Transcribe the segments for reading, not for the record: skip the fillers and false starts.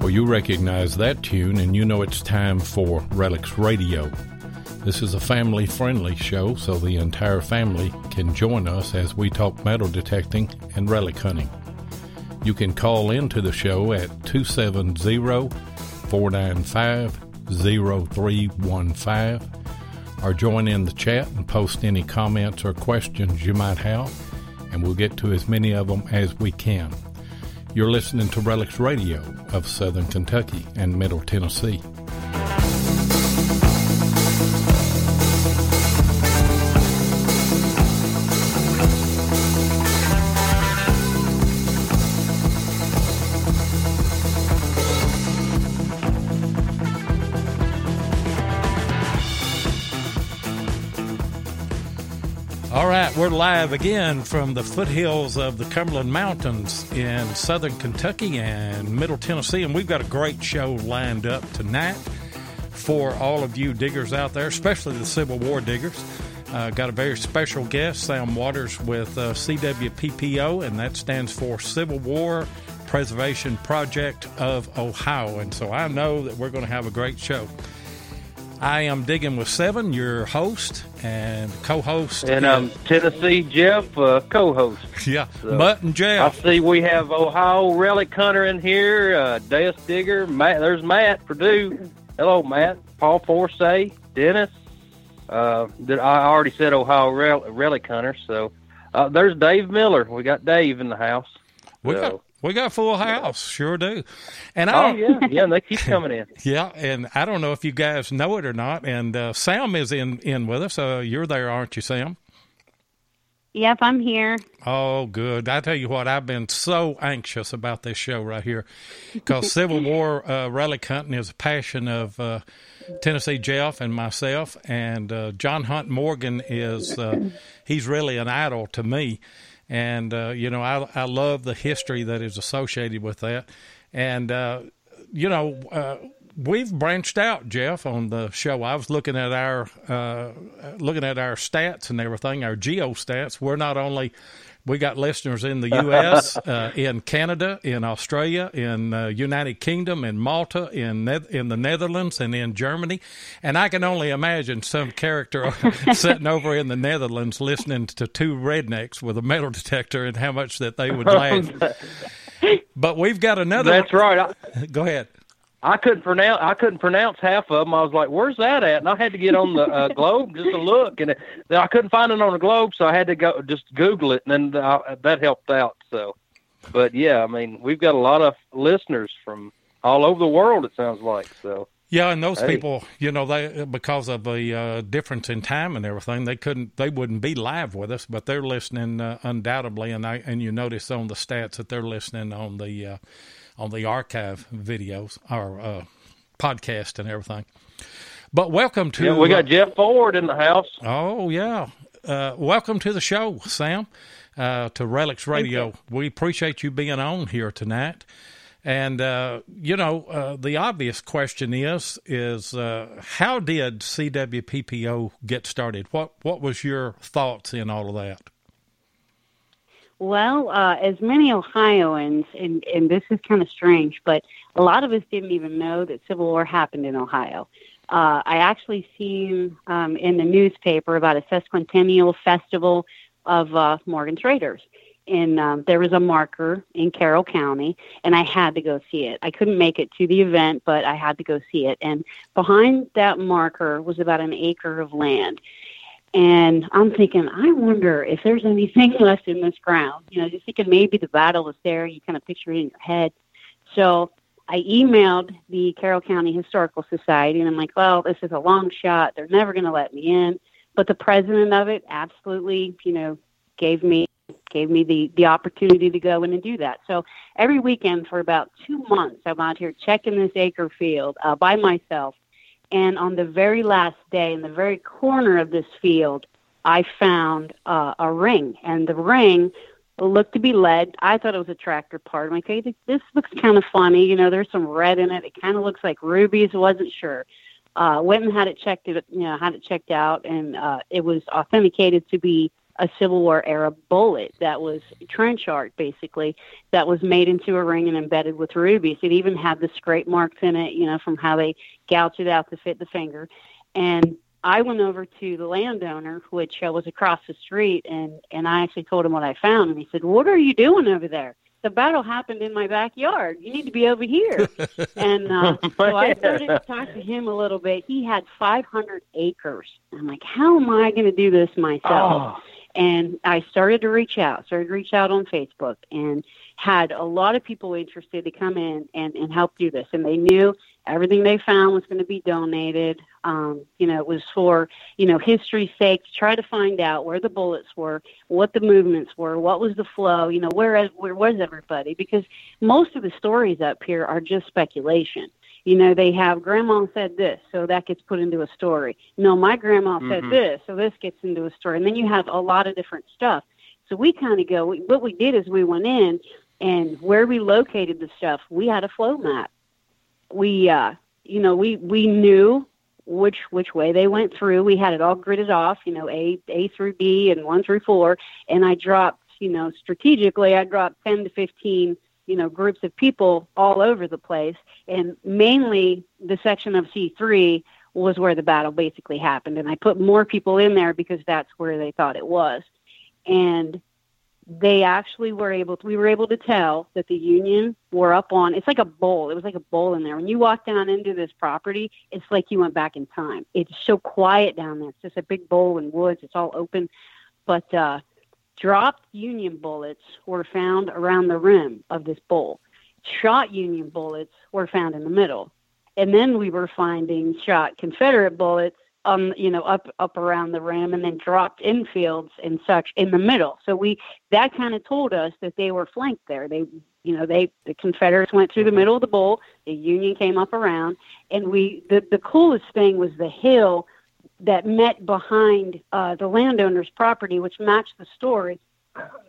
Well, you recognize that tune, and you know it's time for Relics Radio. This is a family-friendly show, so the entire family can join us as we talk metal detecting and relic hunting. You can call into the show at 270-495-0315 or join in the chat and post any comments or questions you might have, and we'll get to as many of them as we can. You're listening to Relics Radio of Southern Kentucky and Middle Tennessee. We're live again from the foothills of the Cumberland Mountains in southern Kentucky and middle Tennessee, and we've got a great show lined up tonight for all of you diggers out there, especially the Civil War diggers. Got a very special guest, Sam Waters with CWPPO, and that stands for Civil War Preservation Project of Ohio, and so I know that we're going to have a great show. I am Digging with Seven, your host and co-host. And I'm Tennessee Jeff, co-host. Yeah, so Button Jeff. I see we have Ohio relic hunter in here, Deus Digger. Matt, there's Matt Purdue. Hello, Matt. Paul Forsay, Dennis. I already said Ohio relic hunter, so there's Dave Miller. We got Dave in the house. We got a full house, sure do. And and they keep coming in. Yeah, and I don't know if you guys know it or not, and Sam is in with us. You're there, aren't you, Sam? Yep, I'm here. Oh, good. I tell you what, I've been so anxious about this show right here because Civil War relic hunting is a passion of Tennessee Jeff and myself, and John Hunt Morgan is he's really an idol to me. And, you know, I love the history that is associated with that. And, you know, we've branched out, Jeff, on the show. I was looking at our stats and everything, our geo stats. We're not only – we got listeners in the U.S., in Canada, in Australia, in the United Kingdom, in Malta, in the Netherlands, and in Germany. And I can only imagine some character sitting over in the Netherlands listening to two rednecks with a metal detector and how much that they would laugh. But we've got another – That's right. Go ahead. I couldn't pronounce half of them. I was like, "Where's that at?" And I had to get on the globe just to look, and I couldn't find it on the globe, so I had to go just Google it, and then that helped out. So, but yeah, I mean, we've got a lot of listeners from all over the world. It sounds like so. Yeah, and those people, you know, they because of the difference in time and everything, they wouldn't be live with us, but they're listening undoubtedly, and you notice on the stats that they're listening on the. On the archive videos or podcast and everything. But welcome to... Yeah, we got Jeff Ford in the house. Oh, yeah. Welcome to the show, Sam, to Relics Radio. We appreciate you being on here tonight. And, you know, the obvious question is how did CWPPO get started? What was your thoughts in all of that? Well, as many Ohioans, and this is kind of strange, but a lot of us didn't even know that Civil War happened in Ohio. I actually seen in the newspaper about a sesquicentennial festival of Morgan's Raiders. in there was a marker in Carroll County, and I had to go see it. I couldn't make it to the event, but I had to go see it. And behind that marker was about an acre of land. And I'm thinking, I wonder if there's anything left in this ground. You know, just thinking maybe the battle is there. You kind of picture it in your head. So I emailed the Carroll County Historical Society, and I'm like, well, this is a long shot. They're never going to let me in. But the president of it absolutely, you know, gave me the opportunity to go in and do that. So every weekend for about 2 months, I'm out here checking this acre field by myself. And on the very last day, in the very corner of this field, I found a ring. And the ring looked to be lead. I thought it was a tractor part. I'm like, hey, this looks kind of funny. You know, there's some red in it. It kind of looks like rubies. Wasn't sure. Went and had it checked out, and it was authenticated to be a Civil War era bullet that was trench art, basically, that was made into a ring and embedded with rubies. It even had the scrape marks in it, you know, from how they gouged it out to fit the finger. And I went over to the landowner, which was across the street, and I actually told him what I found. And he said, what are you doing over there? The battle happened in my backyard. You need to be over here. And so I started to talk to him a little bit. He had 500 acres. I'm like, how am I going to do this myself? Oh. And I started to reach out on Facebook and had a lot of people interested to come in and help do this. And they knew everything they found was going to be donated. You know, it was for, you know, history's sake, to try to find out where the bullets were, what the movements were, what was the flow, you know, where was everybody? Because most of the stories up here are just speculation. You know, they have grandma said this, so that gets put into a story. No, my grandma said this, so this gets into a story. And then you have a lot of different stuff. So we kind of go, what we did is we went in, and where we located the stuff, we had a flow map. We, you know, we knew which way they went through. We had it all gridded off, you know, A through D and 1 through 4. And I dropped, you know, strategically, I dropped 10 to 15 you know, groups of people all over the place, and mainly the section of C3 was where the battle basically happened. And I put more people in there because that's where they thought it was. And they actually we were able to tell that the Union were up on, it's like a bowl. It was like a bowl in there. When you walk down into this property, it's like you went back in time. It's so quiet down there. It's just a big bowl in woods. It's all open. But, dropped Union bullets were found around the rim of this bowl. Shot Union bullets were found in the middle. And then we were finding shot Confederate bullets, you know, up around the rim, and then dropped infields and such in the middle. So that kind of told us that they were flanked there. The Confederates went through the middle of the bowl. The Union came up around. And the coolest thing was the hill that met behind the landowner's property, which matched the story.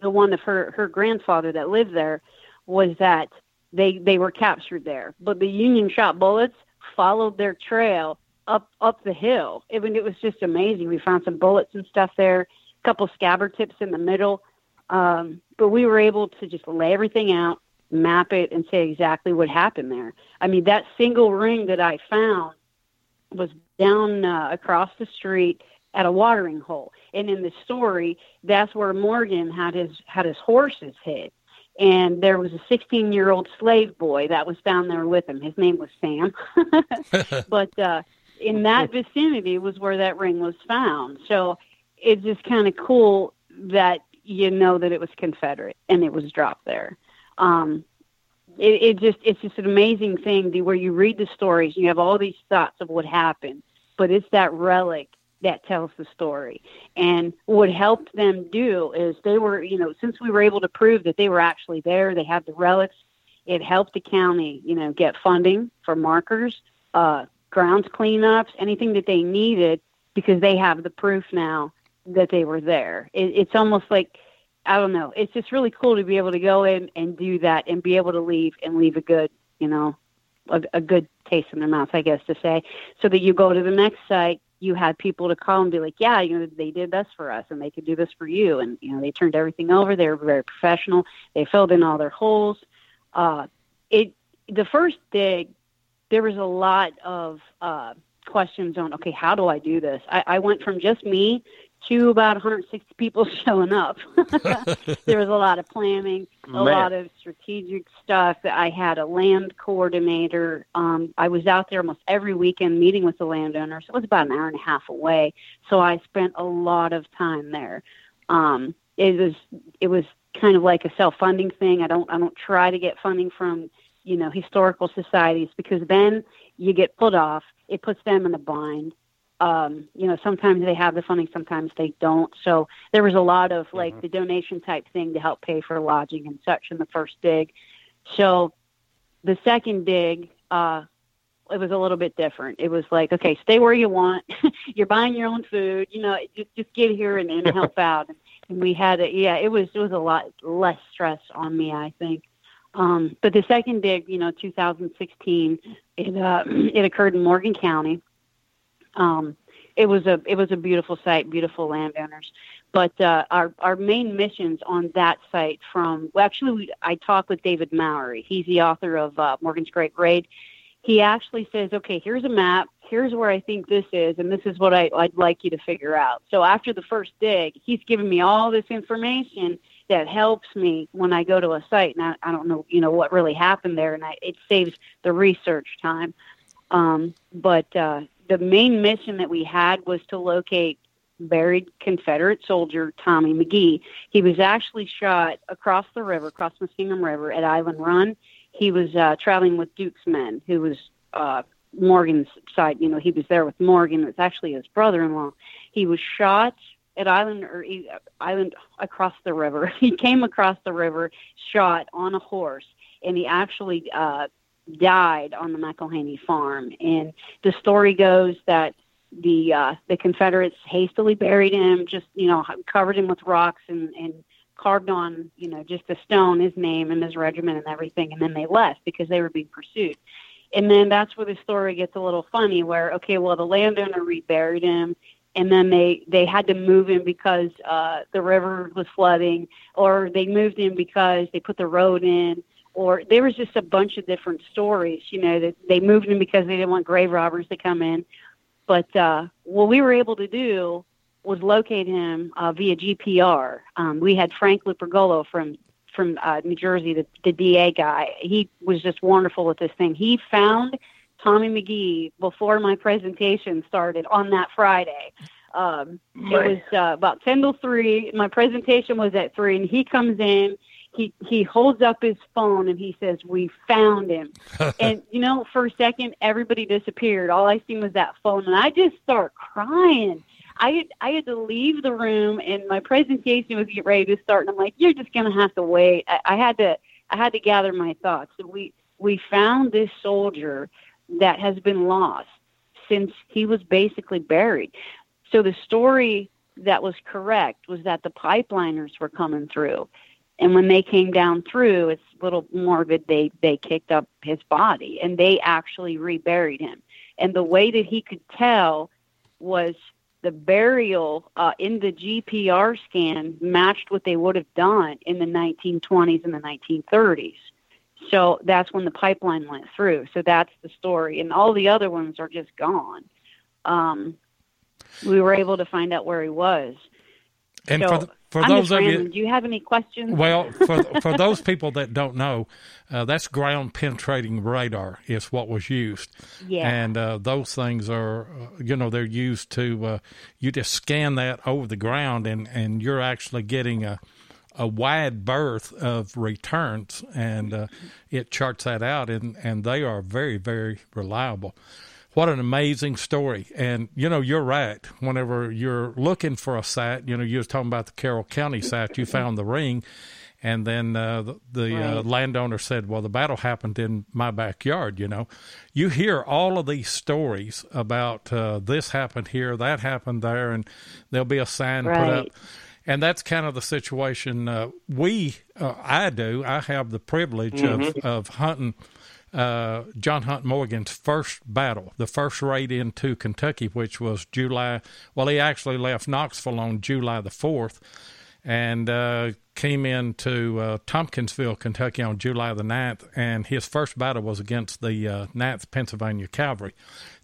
The one of her grandfather that lived there was that they were captured there. But the Union shot bullets followed their trail up the hill. It was just amazing. We found some bullets and stuff there, a couple scabbard tips in the middle. But we were able to just lay everything out, map it, and say exactly what happened there. I mean, that single ring that I found was down across the street at a watering hole. And in the story, that's where Morgan had his horses hid. And there was a 16-year-old slave boy that was down there with him. His name was Sam. But in that vicinity was where that ring was found. So it's just kind of cool that you know that it was Confederate and it was dropped there. It's just an amazing thing where you read the stories and you have all these thoughts of what happened, but it's that relic that tells the story. And what helped them do is they were, you know, since we were able to prove that they were actually there, they had the relics, it helped the county, you know, get funding for markers, grounds cleanups, anything that they needed, because they have the proof now that they were there. It's almost like, I don't know. It's just really cool to be able to go in and do that and be able to leave a good, you know, a good taste in their mouth, I guess to say, so that you go to the next site, you had people to call and be like, yeah, you know, they did this for us and they could do this for you. And, you know, they turned everything over. They were very professional. They filled in all their holes. The first dig, there was a lot of questions on, okay, how do I do this? I went from just me to about 160 people showing up. There was a lot of planning, lot of strategic stuff. I had a land coordinator. I was out there almost every weekend meeting with the landowner. So it was about an hour and a half away. So I spent a lot of time there. It was kind of like a self-funding thing. I don't try to get funding from, historical societies, because then you get put off. It puts them in a bind. Sometimes they have the funding, sometimes they don't. So there was a lot of the donation type thing to help pay for lodging and such in the first dig. So the second dig, it was a little bit different. It was like, okay, stay where you want. You're buying your own food, just get here and help out. And we had it was a lot less stress on me, I think. But the second dig, 2016, it occurred in Morgan County. It was a beautiful site, beautiful landowners. But our main missions on that site I talked with David Mowry. He's the author of Morgan's Great Raid. He actually says, okay, here's a map. Here's where I think this is, and this is what I'd like you to figure out. So after the first dig, he's giving me all this information that helps me when I go to a site, and I don't know, what really happened there, and it saves the research time. But the main mission that we had was to locate buried Confederate soldier Tommy McGee. He was actually shot across the river, across Muskingum River at Island Run. He was traveling with Duke's men, who was Morgan's side. He was there with Morgan. It was actually his brother-in-law. He was shot at Island across the river. He came across the river, shot on a horse, and he actually died on the McElhaney farm. And the story goes that the Confederates hastily buried him, just covered him with rocks and carved on just a stone his name and his regiment and everything, and then they left because they were being pursued. And then that's where the story gets a little funny, where the landowner reburied him, and then they had to move him because the river was flooding, or they moved him because they put the road in, or there was just a bunch of different stories, that they moved him because they didn't want grave robbers to come in. But what we were able to do was locate him via GPR. We had Frank Lupergolo from New Jersey, the DA guy. He was just wonderful with this thing. He found Tommy McGee before my presentation started on that Friday. It was about 10 to 3. My presentation was at 3, and he comes in. He holds up his phone, and he says, "We found him." And, for a second, everybody disappeared. All I seen was that phone, and I just start crying. I had to leave the room, and my presentation was getting ready to start. And I'm like, "You're just gonna have to wait." I had to gather my thoughts. So we found this soldier that has been lost since he was basically buried. So the story that was correct was that the pipeliners were coming through, and when they came down through, it's a little morbid. They kicked up his body, and they actually reburied him. And the way that he could tell was the burial in the GPR scan matched what they would have done in the 1920s and the 1930s. So that's when the pipeline went through. So that's the story. And all the other ones are just gone. We were able to find out where he was. And so, for those of you, do you have any questions? Well, for those people that don't know, that's ground penetrating radar is what was used. Yeah. And those things are, they're used to, you just scan that over the ground, and you're actually getting a wide berth of returns, and it charts that out, and they are very, very reliable. What an amazing story. And, you're right. Whenever you're looking for a site, you was talking about the Carroll County site, you found the ring, and then the landowner said, well, the battle happened in my backyard, You hear all of these stories about this happened here, that happened there, and there'll be a sign put up. And that's kind of the situation I do. I have the privilege of hunting John Hunt Morgan's first battle, the first raid into Kentucky, which was he actually left Knoxville on July the 4th and came into Tompkinsville, Kentucky on July the 9th, and his first battle was against the 9th Pennsylvania Cavalry.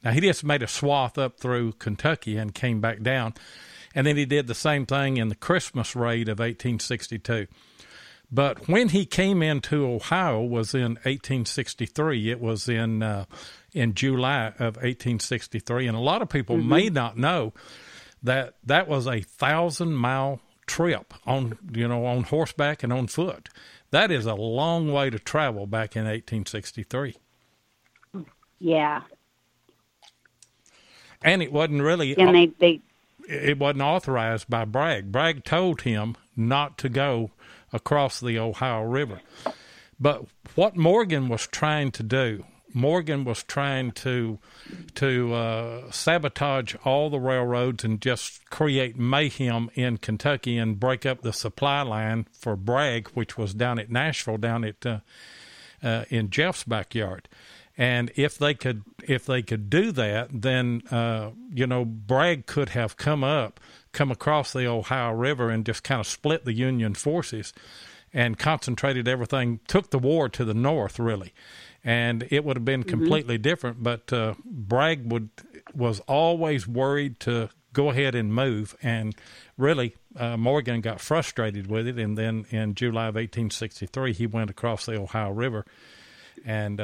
Now, he just made a swath up through Kentucky and came back down. and then he did the same thing in the Christmas raid of 1862. But when he came into Ohio was in 1863. It was in July of 1863, and a lot of people may not know that that was a 1,000-mile trip on horseback and on foot. That is a long way to travel back in 1863. Yeah. And it wasn't really. And it wasn't authorized by Bragg. Bragg told him not to go across the Ohio River. But what Morgan was trying to do, Morgan was trying to sabotage all the railroads and just create mayhem in Kentucky and break up the supply line for Bragg, which was down at Nashville, in Jeff's backyard. And if they could do that, then Bragg could have come across the Ohio River and just kind of split the Union forces and concentrated everything, took the war to the north, really. And it would have been completely different, but Bragg was always worried to go ahead and move, and really Morgan got frustrated with it, and then in July of 1863 he went across the Ohio River, and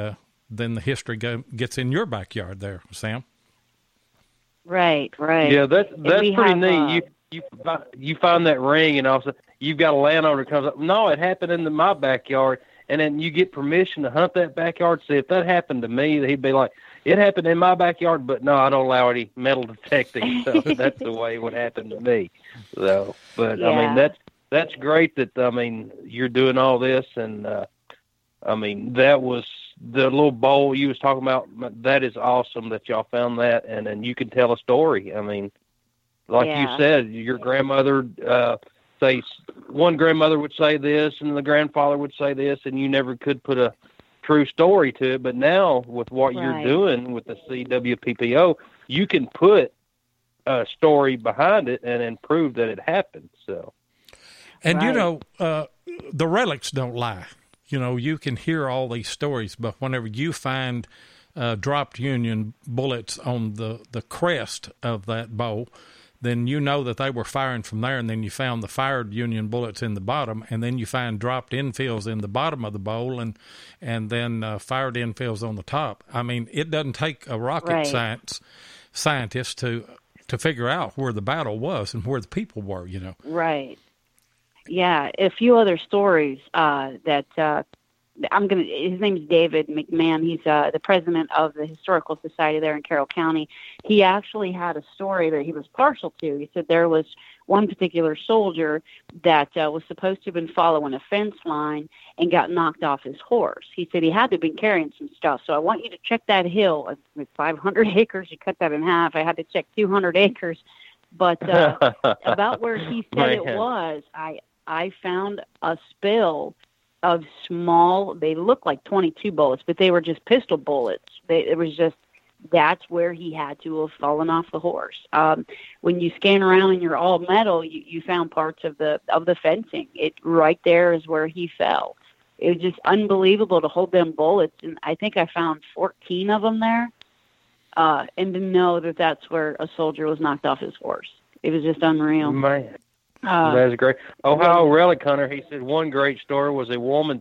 then the history gets in your backyard there, Sam. Right. Yeah, that's pretty neat. You find that ring, and also you've got a landowner comes up. No, it happened in my backyard. And then you get permission to hunt that backyard. See, if that happened to me, he'd be like, it happened in my backyard, but no, I don't allow any metal detecting. So that's the way it would happen to me. So, but yeah. I mean, that's great that, I mean, you're doing all this. And, I mean, that was the little bowl you was talking about. That is awesome that y'all found that. And then you can tell a story. I mean, you said, your grandmother, say one grandmother would say this and the grandfather would say this, and you never could put a true story to it. But now with what you're doing with the CWPPO, you can put a story behind it and then prove that it happened. So, and the relics don't lie. You know, you can hear all these stories, but whenever you find dropped Union bullets on the crest of that bowl, then you know that they were firing from there, and then you found the fired Union bullets in the bottom, and then you find dropped infills in the bottom of the bowl, and then fired infills on the top. I mean, it doesn't take a rocket scientist to figure out where the battle was and where the people were, you know. Right. Yeah, a few other stories his name is David McMahon. He's the president of the Historical Society there in Carroll County. He actually had a story that he was partial to. He said there was one particular soldier that was supposed to have been following a fence line and got knocked off his horse. He said he had to have been carrying some stuff. So I want you to check that hill. It's 500 acres. You cut that in half. I had to check 200 acres. But about where he said it was, I found a spill of small, they looked like 22 bullets, but they were just pistol bullets. That's where he had to have fallen off the horse. When you scan around and you're all metal, you found parts of the fencing. It right there is where he fell. It was just unbelievable to hold them bullets, and I think I found 14 of them there, and to know that that's where a soldier was knocked off his horse. It was just unreal. Man. That's great. Ohio relic hunter, he said one great story was a woman's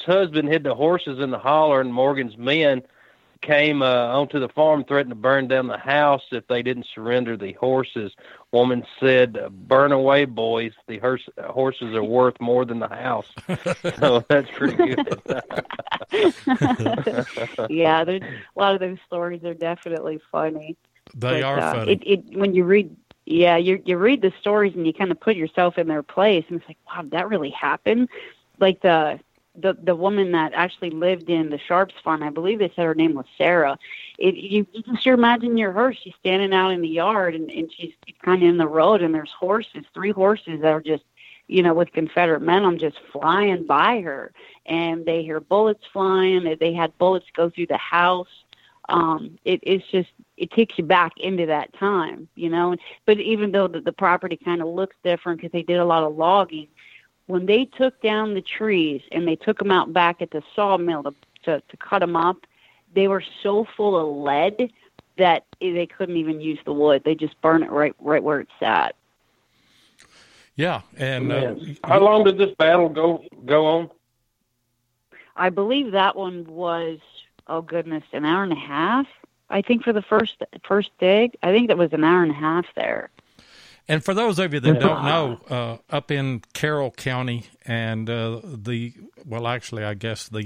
husband hid the horses in the holler, and Morgan's men came onto the farm, threatened to burn down the house if they didn't surrender the horses. Woman said, burn away, boys. The horses are worth more than the house. So that's pretty good. Yeah, a lot of those stories are definitely funny. They are funny. When you read... Yeah, you read the stories and you kind of put yourself in their place, and it's like, wow, did that really happen? Like the woman that actually lived in the Sharps Farm, I believe they said her name was Sarah. You just imagine she's standing out in the yard, and she's kind of in the road, and there's horses, 3 horses that are just, with Confederate men, I'm just flying by her, and they hear bullets flying. They had bullets go through the house. It takes you back into that time, but even though the property kind of looks different because they did a lot of logging, when they took down the trees and they took them out back at the sawmill to cut them up, they were so full of lead that they couldn't even use the wood. They just burn it right where it's at. Yeah. And how long did this battle go on? I believe that one was, an hour and a half. I think for the first dig, I think that was an hour and a half there. And for those of you that don't know, up in Carroll County and the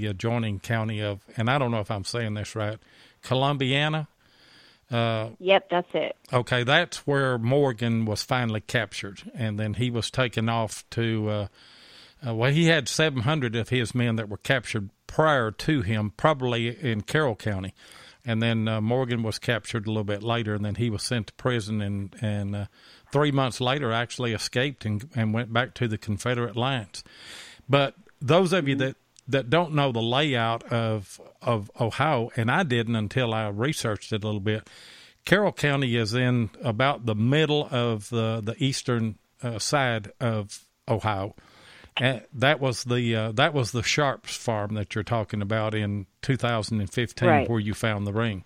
adjoining county of, and I don't know if I'm saying this right, Columbiana. Yep, that's it. Okay, that's where Morgan was finally captured, and then he was taken off to. He had 700 of his men that were captured prior to him, probably in Carroll County, and then Morgan was captured a little bit later, and then he was sent to prison, and 3 months later actually escaped and went back to the Confederate lines. But those of you that don't know the layout of Ohio, and I didn't until I researched it a little bit, Carroll County is in about the middle of the eastern side of Ohio. And that was the Sharps farm that you're talking about in 2015, right, where you found the ring.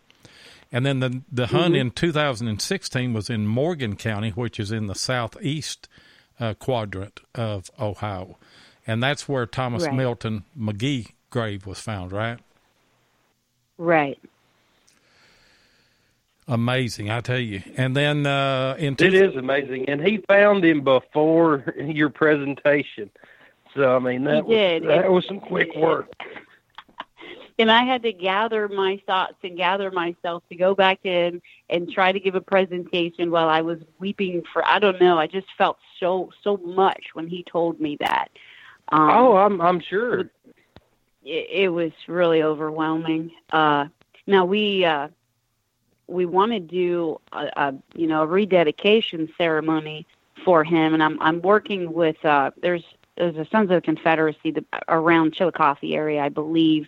And then the hunt in 2016 was in Morgan County, which is in the southeast quadrant of Ohio. And that's where Thomas Milton McGee grave was found, right? Right. Amazing, I tell you. And then it is amazing. And he found him before your presentation. So, I mean, that was some quick work. And I had to gather my thoughts and gather myself to go back in and try to give a presentation while I was weeping for, I don't know, I just felt so much when he told me that. I'm sure. It was really overwhelming. Now we want to do a rededication ceremony for him, and I'm working with there's a Sons of the Confederacy around Chillicothe area, I believe,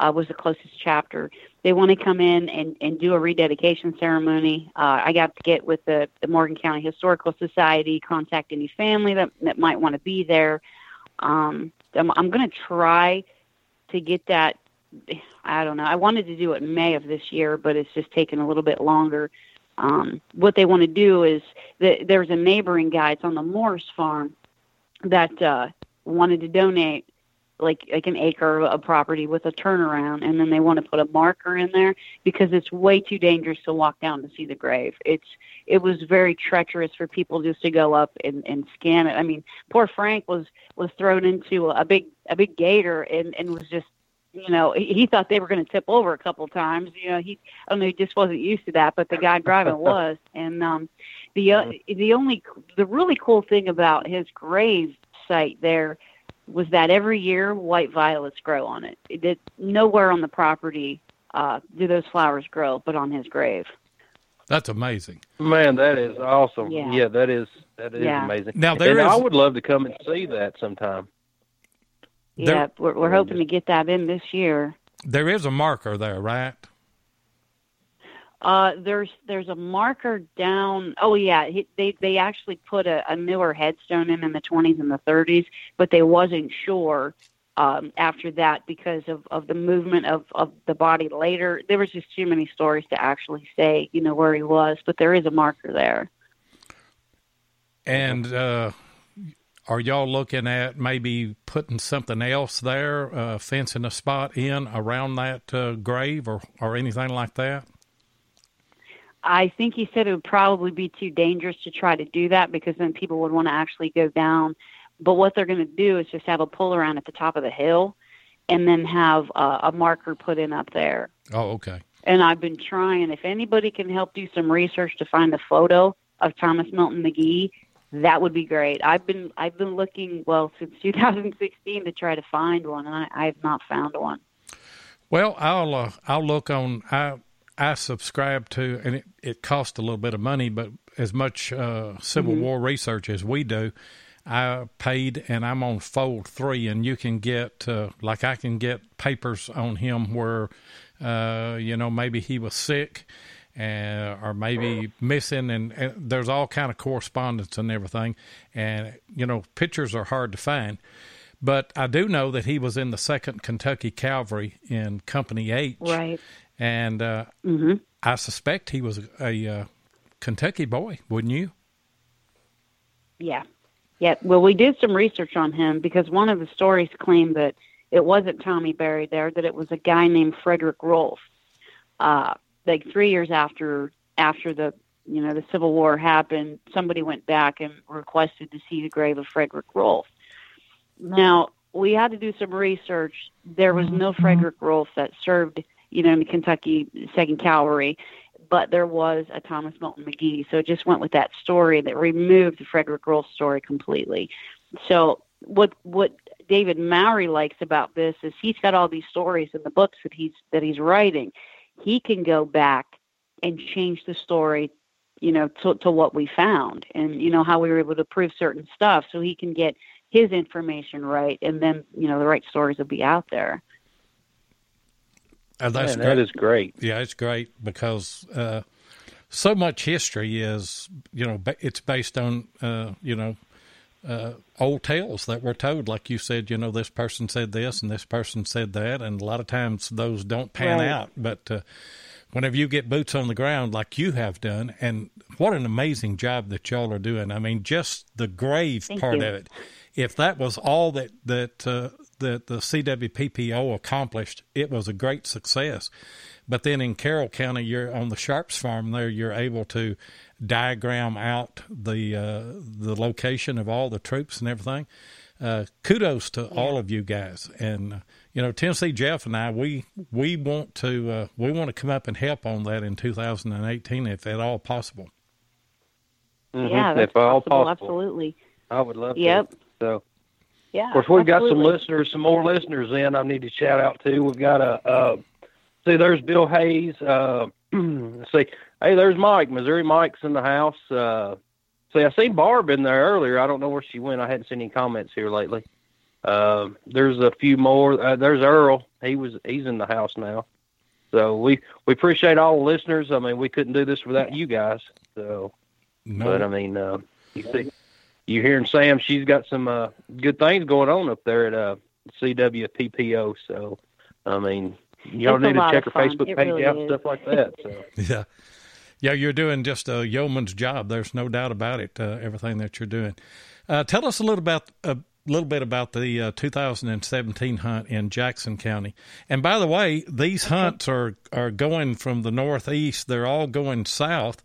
was the closest chapter. They want to come in and do a rededication ceremony. I got to get with the Morgan County Historical Society, contact any family that might want to be there. I'm going to try to get that. I don't know. I wanted to do it in May of this year, but it's just taken a little bit longer. What they want to do is there's a neighboring guy. It's on the Morris farm that wanted to donate like an acre of property with a turnaround, and then they want to put a marker in there because it's way too dangerous to walk down to see the grave. It was very treacherous for people just to go up and scan it. I mean, poor Frank was thrown into a big gator and was just, he thought they were going to tip over a couple of times. He just wasn't used to that, but the guy driving was. And the really cool thing about his grave site there was that every year white violets grow on it. Nowhere on the property do those flowers grow, but on his grave. That's amazing, man. That is awesome. Yeah that is amazing. Now I would love to come and see that sometime. Yeah, we're hoping to get that in this year. There is a marker there, right? There's a marker down. Oh yeah, they actually put a newer headstone in the 20s and the 30s, but they wasn't sure after that because of the movement of the body later. There was just too many stories to actually say where he was, but there is a marker there. And are y'all looking at maybe putting something else there, fencing a spot in around that grave or anything like that? I think he said it would probably be too dangerous to try to do that because then people would want to actually go down. But what they're going to do is just have a pull around at the top of the hill and then have a marker put in up there. Oh, okay. And I've been trying. If anybody can help do some research to find a photo of Thomas Milton McGee, that would be great. I've been looking, since 2016 to try to find one, and I have not found one. Well, I'll look on. I subscribe to, and it costs a little bit of money, but as much Civil War research as we do, I paid, and I'm on fold 3, and you can get, I can get papers on him where, maybe he was sick or maybe missing, and there's all kind of correspondence and everything, and, pictures are hard to find. But I do know that he was in the Second Kentucky Cavalry in Company H. Right. And I suspect he was a Kentucky boy, wouldn't you? Yeah. Well, we did some research on him because one of the stories claimed that it wasn't Tommy buried there, that it was a guy named Frederick Rolfe. Like 3 years after the, you know, the Civil War happened, somebody went back and requested to see the grave of Frederick Rolfe. Now, we had to do some research. There was no Frederick Rolfe that served, you know, in the Kentucky Second Cavalry, but there was a Thomas Milton McGee. So it just went with that story that removed the Frederick Rolfe story completely. So what David Mowry likes about this is he's got all these stories in the books that he's writing. He can go back and change the story, you know, to what we found and, you know, how we were able to prove certain stuff, so he can get his information right, and then, you know, the right stories will be out there. That is great. Yeah, it's great because so much history is, you know, it's based on, you know, old tales that were told. Like you said, you know, this person said this and this person said that, and a lot of times those don't pan out. But whenever you get boots on the ground like you have done, and what an amazing job that y'all are doing. I mean, just the grave part of it. If that was all that the CWPPO accomplished, it was a great success. But then in Carroll County, you're on the Sharps Farm there, you're able to diagram out the location of all the troops and everything. Kudos to all of you guys. And, you know, Tennessee Jeff and I, we want to come up and help on that in 2018, if at all possible. Mm-hmm. Yeah, that's possible. Absolutely. I would love to. So, yeah, of course, we've got some more listeners in I need to shout out to. We've got see, there's Bill Hayes. See, hey, there's Mike. Missouri Mike's in the house. See, I seen Barb in there earlier. I don't know where she went. I hadn't seen any comments here lately. There's a few more. There's Earl. He's in the house now. So we appreciate all the listeners. I mean, we couldn't do this without you guys. So, no. But I mean, you see. You're hearing Sam, she's got some good things going on up there at CWPPO. So, I mean, y'all need to check her Facebook page out and stuff like that. So. Yeah, you're doing just a yeoman's job. There's no doubt about it, everything that you're doing. Tell us a little bit about the 2017 hunt in Jackson County. And by the way, these hunts are going from the northeast. They're all going south.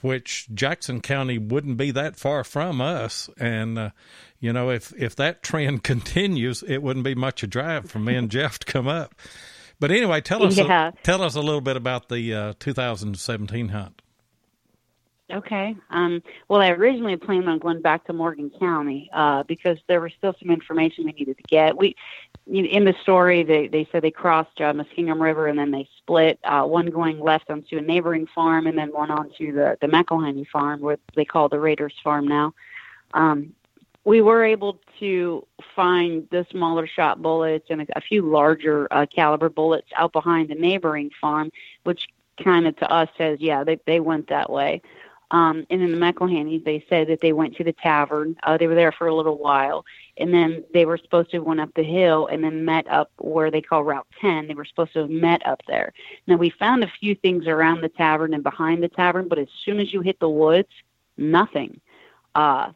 Which Jackson County wouldn't be that far from us. And, you know, if that trend continues, it wouldn't be much a drive for me and Jeff to come up. But anyway, tell us a little bit about the 2017 hunt. Okay. Well, I originally planned on going back to Morgan County because there was still some information we needed to get. In the story, they said they crossed Muskingum River and then they split, one going left onto a neighboring farm and then one onto the McElhaney farm, what they call the Raiders farm now. We were able to find the smaller shot bullets and a few larger caliber bullets out behind the neighboring farm, which kind of to us says, yeah, they went that way. And in the McElhaney, they said that they went to the tavern. They were there for a little while, and then they were supposed to have went up the hill and then met up where they call Route 10. They were supposed to have met up there. Now, we found a few things around the tavern and behind the tavern, but as soon as you hit the woods, nothing. The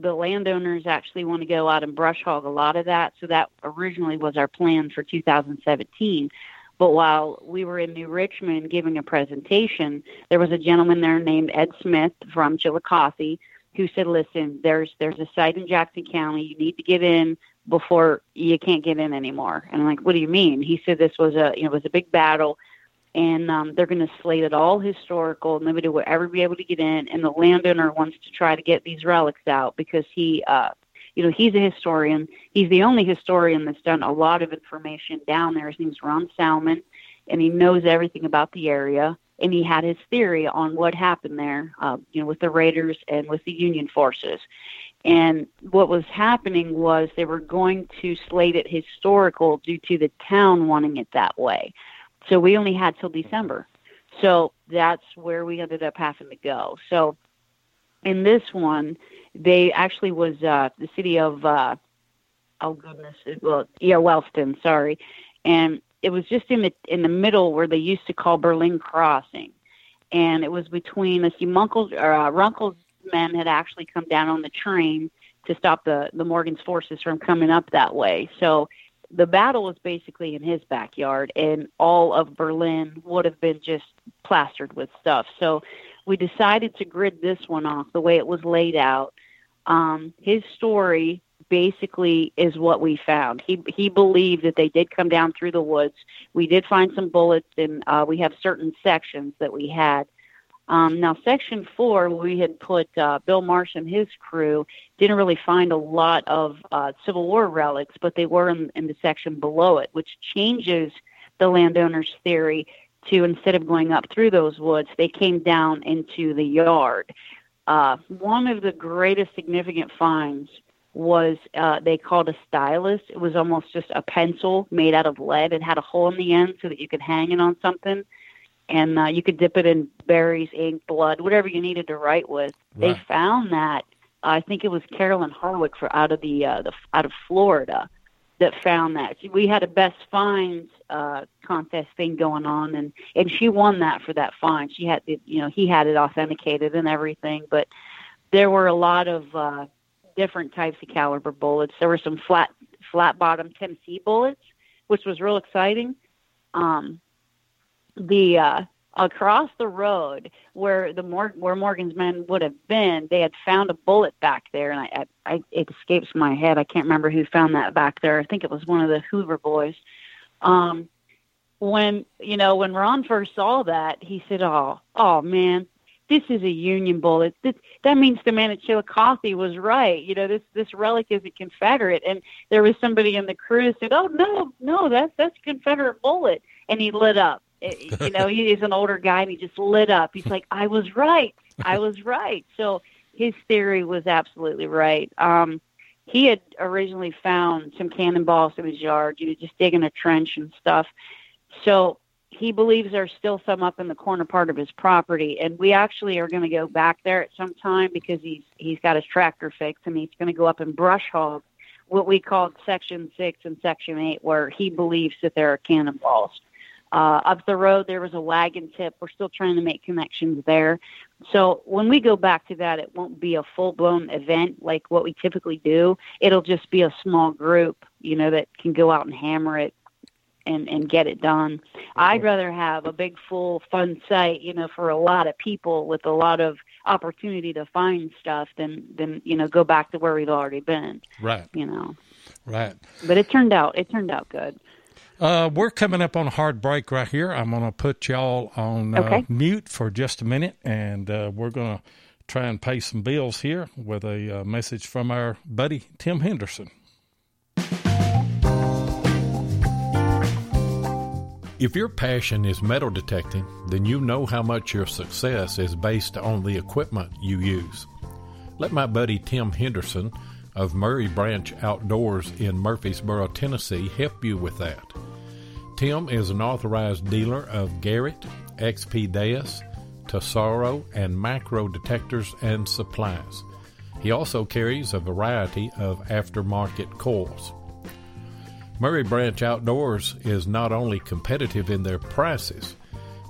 landowners actually want to go out and brush hog a lot of that, so that originally was our plan for 2017. But while we were in New Richmond giving a presentation, there was a gentleman there named Ed Smith from Chillicothe who said, listen, there's a site in Jackson County. You need to get in before you can't get in anymore. And I'm like, what do you mean? He said this was a big battle, and they're going to slate it all historical. Nobody will ever be able to get in. And the landowner wants to try to get these relics out because he he's a historian. He's the only historian that's done a lot of information down there. His name's Ron Salmon, and he knows everything about the area. And he had his theory on what happened there, with the Raiders and with the Union forces. And what was happening was they were going to slate it historical due to the town wanting it that way. So we only had till December. So that's where we ended up having to go. So in this one, they actually was the city of Wellston, and it was just in the middle where they used to call Berlin Crossing. And it was between a few Runkle's men had actually come down on the train to stop the Morgan's forces from coming up that way. So the battle was basically in his backyard, and all of Berlin would have been just plastered with stuff. So we decided to grid this one off the way it was laid out. His story basically is what we found. He believed that they did come down through the woods. We did find some bullets, and we have certain sections that we had. Now, Section 4, we had put Bill Marsh and his crew, didn't really find a lot of Civil War relics, but they were in the section below it, which changes the landowner's theory to instead of going up through those woods, they came down into the yard. One of the greatest significant finds was they called a stylus. It was almost just a pencil made out of lead. It had a hole in the end so that you could hang it on something. And you could dip it in berries, ink, blood, whatever you needed to write with. Right. They found that. I think it was Carolyn Harwick out of Florida that found that. We had a best finds contest thing going on, and she won that for that find. She had he had it authenticated and everything, but there were a lot of different types of caliber bullets. There were some flat bottom Tennessee bullets, which was real exciting. Across the road where Morgan's men would have been, they had found a bullet back there, and it escapes my head. I can't remember who found that back there. I think it was one of the Hoover boys. When Ron first saw that, he said, "Oh man, this is a Union bullet. That means the man at Chillicothe was right. This relic is a Confederate." And there was somebody in the crew that said, "Oh no, that's a Confederate bullet," and he lit up. He is an older guy, and he just lit up. He's like, I was right. So his theory was absolutely right. He had originally found some cannonballs in his yard, just digging a trench and stuff. So he believes there's still some up in the corner part of his property. And we actually are going to go back there at some time because he's got his tractor fixed, and he's going to go up and brush hog what we called Section 6 and Section 8, where he believes that there are cannonballs. Up the road, there was a wagon tip. We're still trying to make connections there. So when we go back to that, it won't be a full-blown event like what we typically do. It'll just be a small group, that can go out and hammer it and get it done. I'd rather have a big, full, fun site, for a lot of people with a lot of opportunity to find stuff than go back to where we've already been. Right. Right. But it turned out good. We're coming up on a hard break right here. I'm going to put y'all on mute for just a minute, and we're going to try and pay some bills here with a message from our buddy Tim Henderson. If your passion is metal detecting, then you know how much your success is based on the equipment you use. Let my buddy Tim Henderson of Murray Branch Outdoors in Murfreesboro, Tennessee, help you with that. Tim is an authorized dealer of Garrett, XP Deus, Tesoro, and Micro detectors and supplies. He also carries a variety of aftermarket coils. Murray Branch Outdoors is not only competitive in their prices,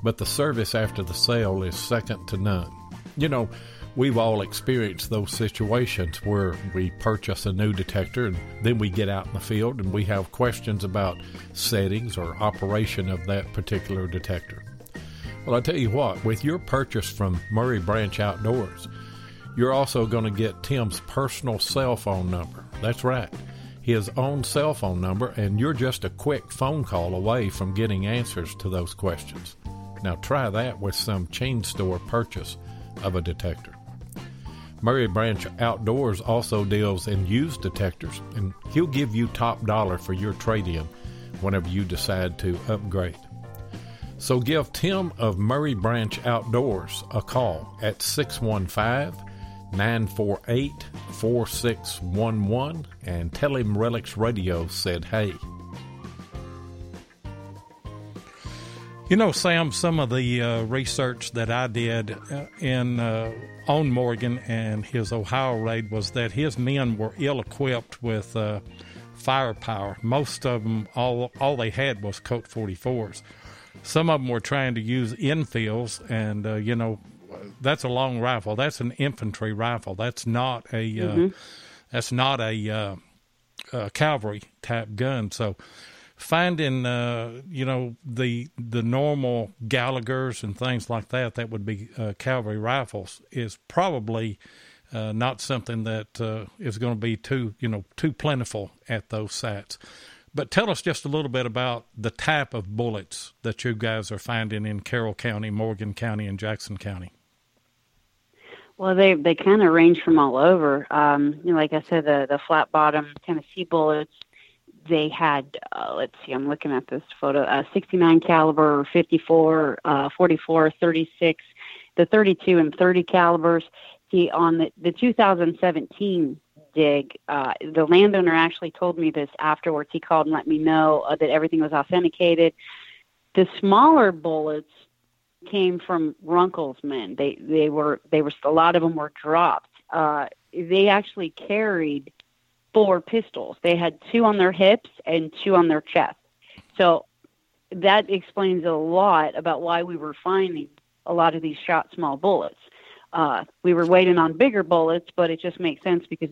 but the service after the sale is second to none. We've all experienced those situations where we purchase a new detector and then we get out in the field and we have questions about settings or operation of that particular detector. Well, I tell you what, with your purchase from Murray Branch Outdoors, you're also going to get Tim's personal cell phone number. That's right, his own cell phone number, and you're just a quick phone call away from getting answers to those questions. Now try that with some chain store purchase of a detector. Murray Branch Outdoors also deals in used detectors, and he'll give you top dollar for your trade-in whenever you decide to upgrade. So give Tim of Murray Branch Outdoors a call at 615-948-4611 and tell him Relics Radio said hey. Sam, some of the research that I did on Morgan and his Ohio raid was that his men were ill-equipped with firepower. Most of them, all they had was Colt 44s. Some of them were trying to use infills, and, that's a long rifle. That's an infantry rifle. That's not a cavalry-type gun. So finding, the normal Gallaghers and things like that would be cavalry rifles, is probably not something that is going to be too plentiful at those sites. But tell us just a little bit about the type of bullets that you guys are finding in Carroll County, Morgan County, and Jackson County. Well, they kind of range from all over. Like I said, the flat bottom Tennessee bullets, they had, let's see, I'm looking at this photo, 69 caliber, 54, 44, 36, the 32 and 30 calibers. See, on the 2017 dig, the landowner actually told me this afterwards. He called and let me know that everything was authenticated. The smaller bullets came from Runkle's men. They were a lot of them were dropped. They actually carried 4 pistols. They had 2 on their hips and 2 on their chest. So that explains a lot about why we were finding a lot of these shot small bullets. We were waiting on bigger bullets, but it just makes sense because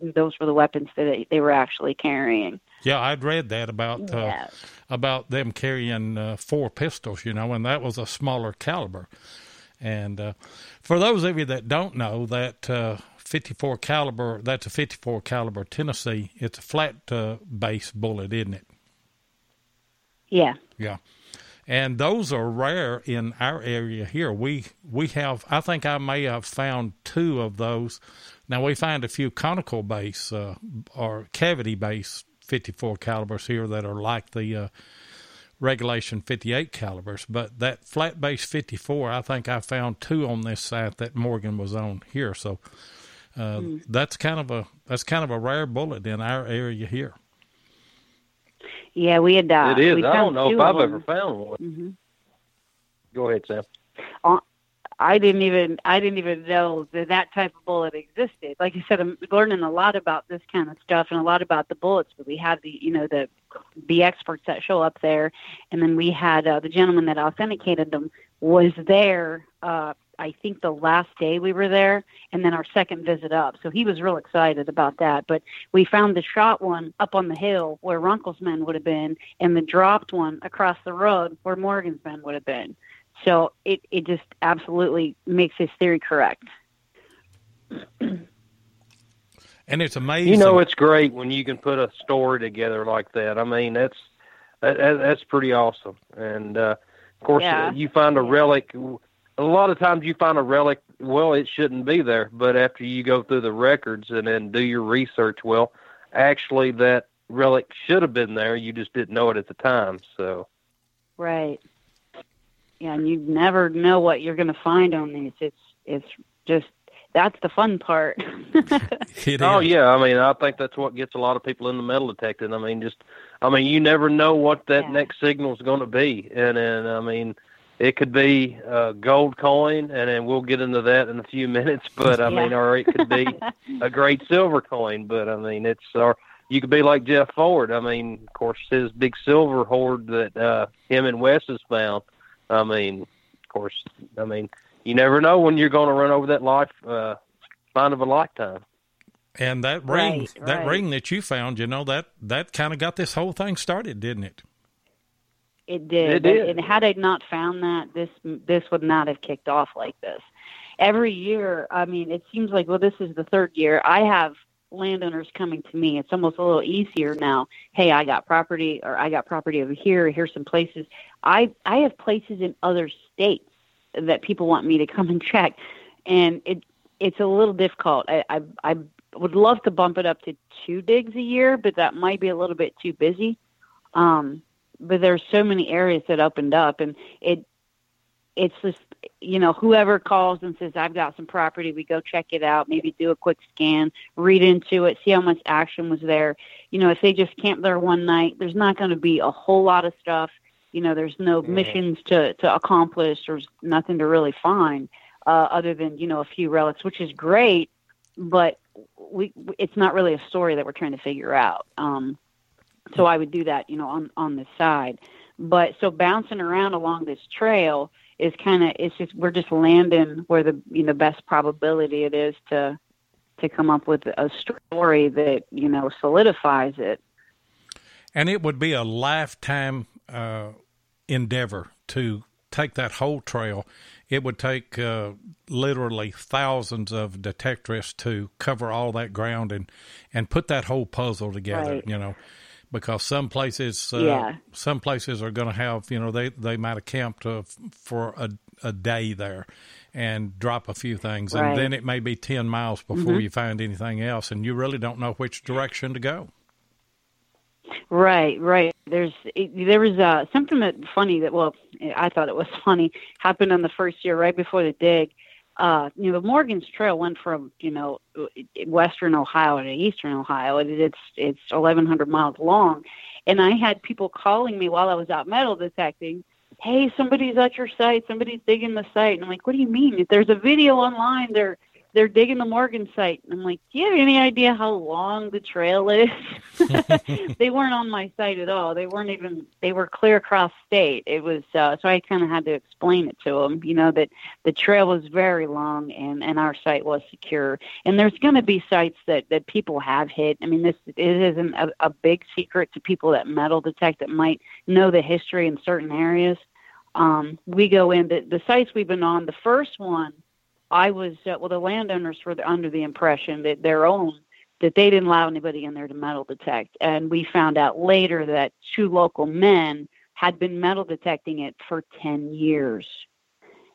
those were the weapons that they were actually carrying. Yeah, I'd read that about them carrying 4 pistols, and that was a smaller caliber. And for those of you that don't know, that 54 caliber, that's a 54 caliber Tennessee. It's a flat base bullet, isn't it? Yeah. Yeah. And those are rare in our area here. We have, I think I may have found 2 of those. Now, we find a few conical base or cavity base 54 calibers here that are like the regulation 58 calibers. But that flat base 54, I think I found 2 on this site that Morgan was on here. So that's kind of a rare bullet in our area here. Yeah, we had died. It is. I don't know if I've ever found one. Mm-hmm. Go ahead, Sam. I didn't even know that type of bullet existed. Like you said, I'm learning a lot about this kind of stuff and a lot about the bullets. But we had the experts that show up there, and then we had the gentleman that authenticated them was there. I think the last day we were there, and then our second visit up. So he was real excited about that. But we found the shot one up on the hill where Runkle's men would have been, and the dropped one across the road where Morgan's men would have been. So it just absolutely makes his theory correct. And it's amazing. It's great when you can put a story together like that. I mean, that's pretty awesome. And, of course, you find a relic. A lot of times you find a relic, well, it shouldn't be there, but after you go through the records and then do your research, well, actually that relic should have been there. You just didn't know it at the time, so. Right. Yeah, and you never know what you're going to find on these. It's just, that's the fun part. Oh, yeah, I mean, I think that's what gets a lot of people in the metal detecting. I mean, you never know what that next signal is going to be. And then, I mean, it could be a gold coin, and then we'll get into that in a few minutes, but I mean, or it could be a great silver coin, but I mean, or you could be like Jeff Ford. I mean, of course, his big silver hoard that him and Wes has found. I mean, of course, I mean, you never know when you're going to run over that find of a lifetime. And that ring, that ring that you found, that kind of got this whole thing started, didn't it? It did. And had I not found that, this would not have kicked off like this. Every year, I mean, it seems like, well, this is the third year. I have landowners coming to me. It's almost a little easier now. Hey, I got property, or I got property over here. Here's some places. I have places in other states that people want me to come and check. And it's a little difficult. I would love to bump it up to 2 digs a year, but that might be a little bit too busy. But there's so many areas that opened up, and it's just, whoever calls and says, I've got some property, we go check it out, maybe do a quick scan, read into it, see how much action was there. If they just camp there one night, there's not going to be a whole lot of stuff. There's no missions to accomplish. There's nothing to really find other than, a few relics, which is great. But it's not really a story that we're trying to figure out. So I would do that, you know, on the side. But so bouncing around along this trail is kind of, it's just, we're just landing where the, you know, best probability it is to come up with a story that, you know, solidifies it. And it would be a lifetime endeavor to take that whole trail. It would take literally thousands of detectives to cover all that ground and put that whole puzzle together, right. You know, because some places are going to have, you know, they might have camped for a day there and drop a few things. Right. And then it may be 10 miles before you find anything else. And you really don't know which direction to go. Right. There was something that funny that, well, I thought it was funny, happened on the first year right before the dig. You know, the Morgan's Trail went from, you know, western Ohio to eastern Ohio. It's 1,100 miles long. And I had people calling me while I was out metal detecting, hey, somebody's at your site. Somebody's digging the site. And I'm like, what do you mean? If there's a video online, they're digging the Morgan site. And I'm like, do you have any idea how long the trail is? They weren't on my site at all. They were clear across state. It was, so I kind of had to explain it to them, you know, that the trail was very long and our site was secure. And there's going to be sites that people have hit. I mean, it isn't a big secret to people that metal detect that might know the history in certain areas. We go in the sites we've been on, the first one, I was, the landowners were under the impression that they didn't allow anybody in there to metal detect. And we found out later that two local men had been metal detecting it for 10 years.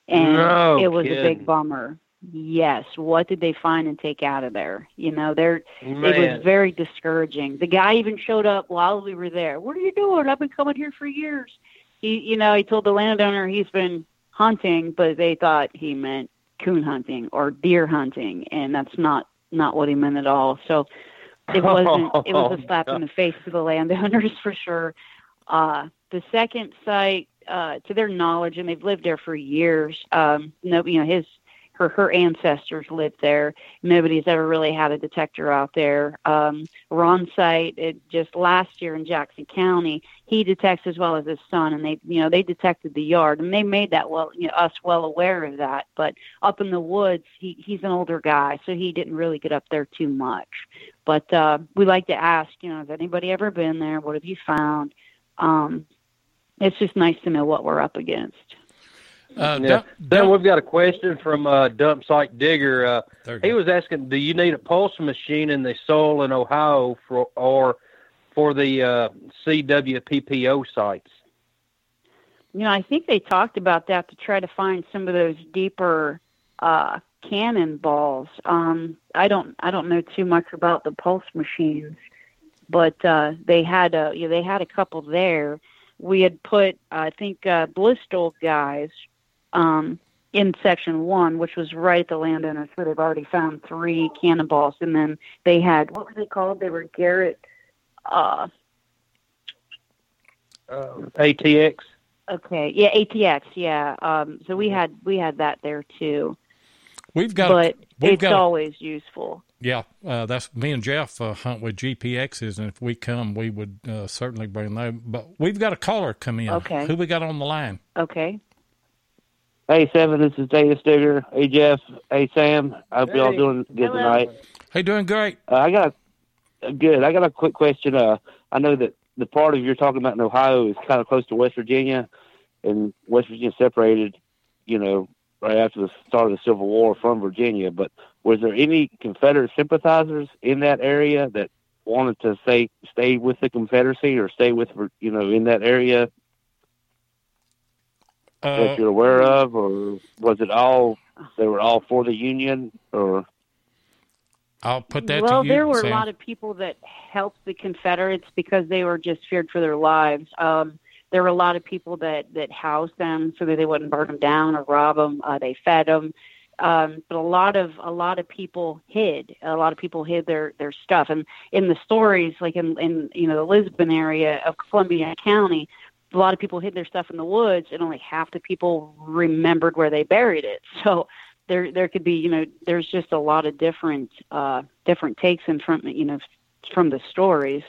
And it was a big bummer. Yes. What did they find and take out of there? You know, it was very discouraging. The guy even showed up while we were there. What are you doing? I've been coming here for years. He told the landowner he's been hunting, but they thought he meant coon hunting or deer hunting, and that's not what he meant at all. So it was a slap in the face to the landowners for sure. The second site, to their knowledge, and they've lived there for years, her ancestors lived there. Nobody's ever really had a detector out there. Ron's site, just last year in Jackson County, he detects as well as his son, and they detected the yard, and they made that us well aware of that. But up in the woods, he's an older guy, so he didn't really get up there too much. But we like to ask, you know, has anybody ever been there? What have you found? It's just nice to know what we're up against. Then we've got a question from Dump Site Digger. He was asking, do you need a pulse machine in the soil in Ohio for the CWPPO sites? You know, I think they talked about that to try to find some of those deeper cannonballs. I don't know too much about the pulse machines, but they had a couple there. We had put, Bliss Tool guys in section 1, which was right at the landowner, so they've already found 3 cannonballs. And then they had, what were they called? They were Garrett. ATX. Okay, yeah, ATX, yeah. So we had that there too. Always useful. Yeah, that's me and Jeff hunt with GPXs, and if we come, we would certainly bring them. But we've got a caller come in. Okay. Who we got on the line? Okay. Hey, Seven, this is David Stigger. Hey, Jeff. Hey, Sam. I hope y'all doing good tonight. Hey, doing great. I got a quick question. I know that the part of you're talking about in Ohio is kind of close to West Virginia, and West Virginia separated, you know, right after the start of the Civil War from Virginia. But was there any Confederate sympathizers in that area that wanted to stay with the Confederacy or stay with, you know, in that area that you're aware of? Or was it they were all for the Union? Or I'll put that to you. Well, there were a lot of people that helped the Confederates because they were just feared for their lives. There were a lot of people that housed them so that they wouldn't burn them down or rob them. They fed them, but a lot of people hid. A lot of people hid their stuff. And in the stories, like in you know the Lisbon area of Columbia County, a lot of people hid their stuff in the woods, and only half the people remembered where they buried it. So there could be, there's just a lot of different takes in front, from the stories,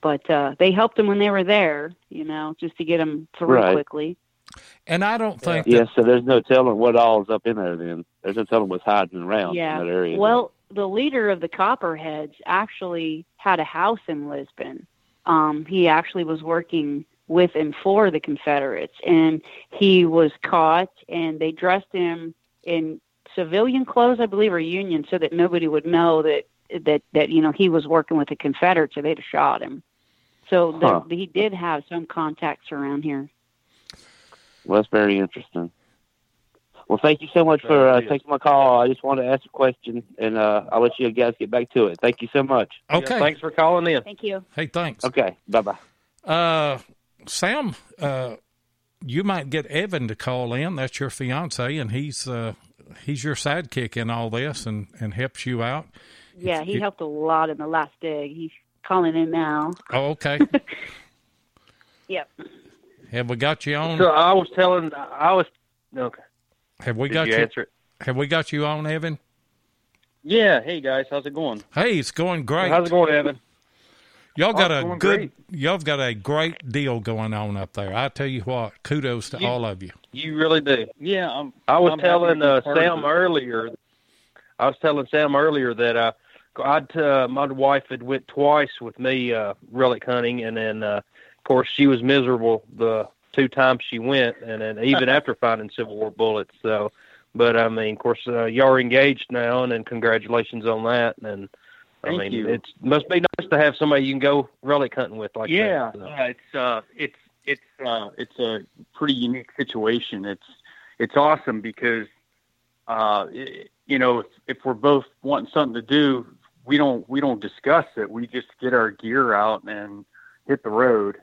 but they helped them when they were there, just to get them through quickly. And I don't think so there's no telling what all is up in there then. There's no telling what's hiding around in that area. Well, the leader of the Copperheads actually had a house in Lisbon. He actually was working with and for the Confederates, and he was caught, and they dressed him in civilian clothes, I believe, or Union, so that nobody would know that he was working with the Confederates, or they'd have shot him. So he did have some contacts around here. Well, that's very interesting. Well, thank you so much for taking my call. I just wanted to ask a question, and I'll let you guys get back to it. Thank you so much. Okay. Yeah, thanks for calling in. Thank you. Hey, thanks. Okay, bye-bye. Sam, you might get Evan to call in. That's your fiancé, and he's your sidekick in all this and helps you out. Yeah, he helped a lot in the last dig. He's calling in now. Oh, okay. Yep. Have we got you on? So okay. Have we got you on, Evan? Yeah. Hey guys, how's it going? Hey, it's going great. How's it going, Evan? Y'all got a great deal going on up there. I tell you what, kudos to all of you. You really do. Yeah. I was telling Sam earlier that my wife had went twice with me relic hunting, and then of course she was miserable the two times she went, and then even after finding Civil War bullets. So, but I mean, of course, y'all are engaged now, and then congratulations on that. And Thank you. It must be nice to have somebody you can go relic hunting with like that. So. Yeah, it's a pretty unique situation. It's awesome because if we're both wanting something to do, we don't discuss it. We just get our gear out and hit the road.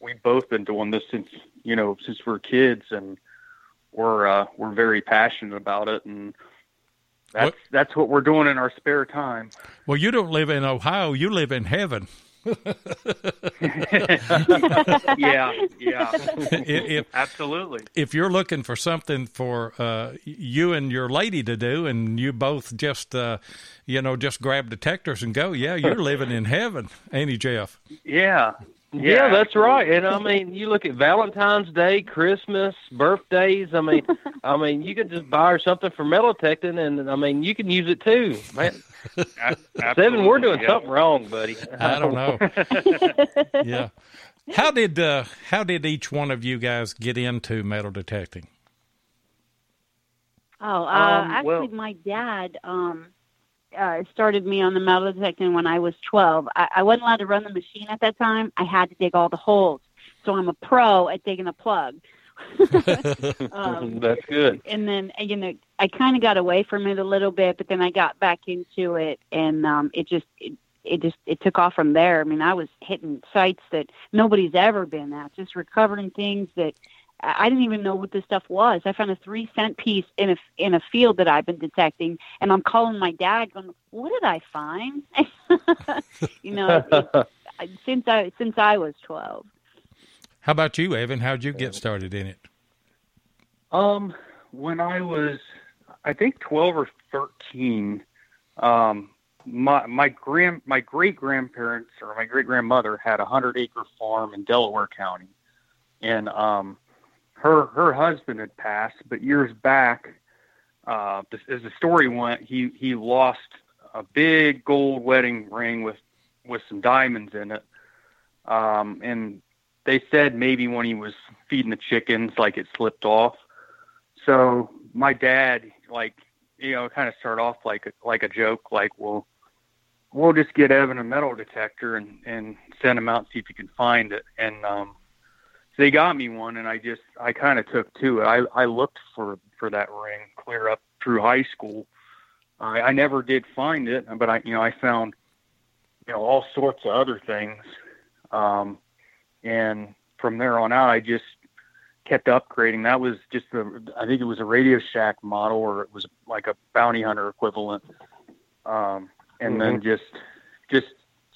We've both been doing this since we were kids, and we're very passionate about it, and that's what we're doing in our spare time. Well, you don't live in Ohio; you live in heaven. yeah. If absolutely. If you're looking for something for you and your lady to do, and you both just grab detectors and go, you're living in heaven, ain't he, Jeff? Yeah. Yeah, that's right. And I mean, you look at Valentine's Day, Christmas, birthdays. I mean, you could just buy her something for metal detecting, and I mean, you can use it too, man. Seven, we're doing something wrong, buddy. I don't know. Yeah. How did each one of you guys get into metal detecting? Oh, my dad. Started me on the metal detecting when I was 12. I wasn't allowed to run the machine at that time. I had to dig all the holes. So I'm a pro at digging a plug. That's good. And then, I kind of got away from it a little bit, but then I got back into it, and it took off from there. I mean, I was hitting sites that nobody's ever been at, just recovering things that I didn't even know what this stuff was. I found a 3-cent piece in a field that I've been detecting, and I'm calling my dad going, what did I find? Since I was 12. How about you, Evan? How'd you get started in it? When I was, I think 12 or 13, my great-grandparents or my great-grandmother had a 100-acre farm in Delaware County. And, her husband had passed, but years back, as the story went, he lost a big gold wedding ring with some diamonds in it. And they said maybe when he was feeding the chickens, like it slipped off. So my dad, kind of started off like a joke, well, we'll just get Evan a metal detector and send him out and see if he can find it. And, they got me one, and I kind of took to it. I looked for that ring clear up through high school. I never did find it, but I found, all sorts of other things. And from there on out, I just kept upgrading. That was just I think it was a Radio Shack model, or it was like a bounty hunter equivalent. And then just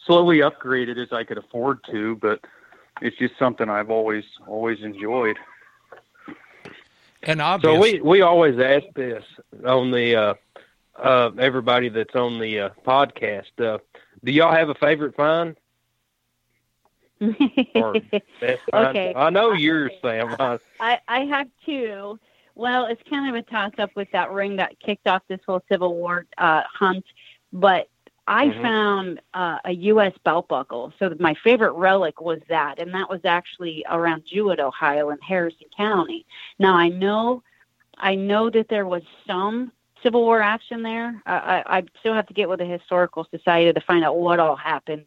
slowly upgraded as I could afford to, but it's just something I've always enjoyed. And obviously, so we always ask this on the everybody that's on the podcast. Do y'all have a favorite find? Or best find? Okay. I know yours, Sam. I have two. Well, it's kind of a toss-up with that ring that kicked off this whole Civil War hunt, but I found a U.S. belt buckle. So my favorite relic was that, and that was actually around Jewett, Ohio, in Harrison County. Now, I know that there was some Civil War action there. I still have to get with the Historical Society to find out what all happened,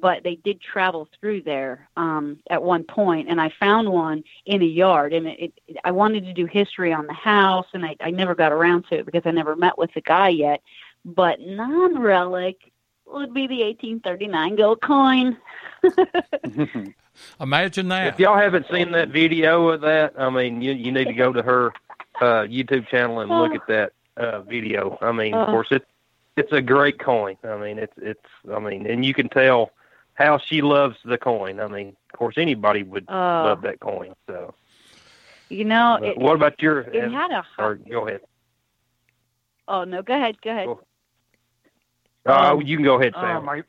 but they did travel through there at one point, and I found one in a yard, and I wanted to do history on the house, and I never got around to it because I never met with the guy yet. But non-relic would be the 1839 gold coin. Imagine that. If y'all haven't seen that video of that, I mean, you need to go to her YouTube channel and look at that video. I mean, of course, it's a great coin. I mean, and you can tell how she loves the coin. I mean, of course, anybody would love that coin. So, you know, what about your? It had a. Or, go ahead. Oh, no, go ahead. Cool. You can go ahead, Sam.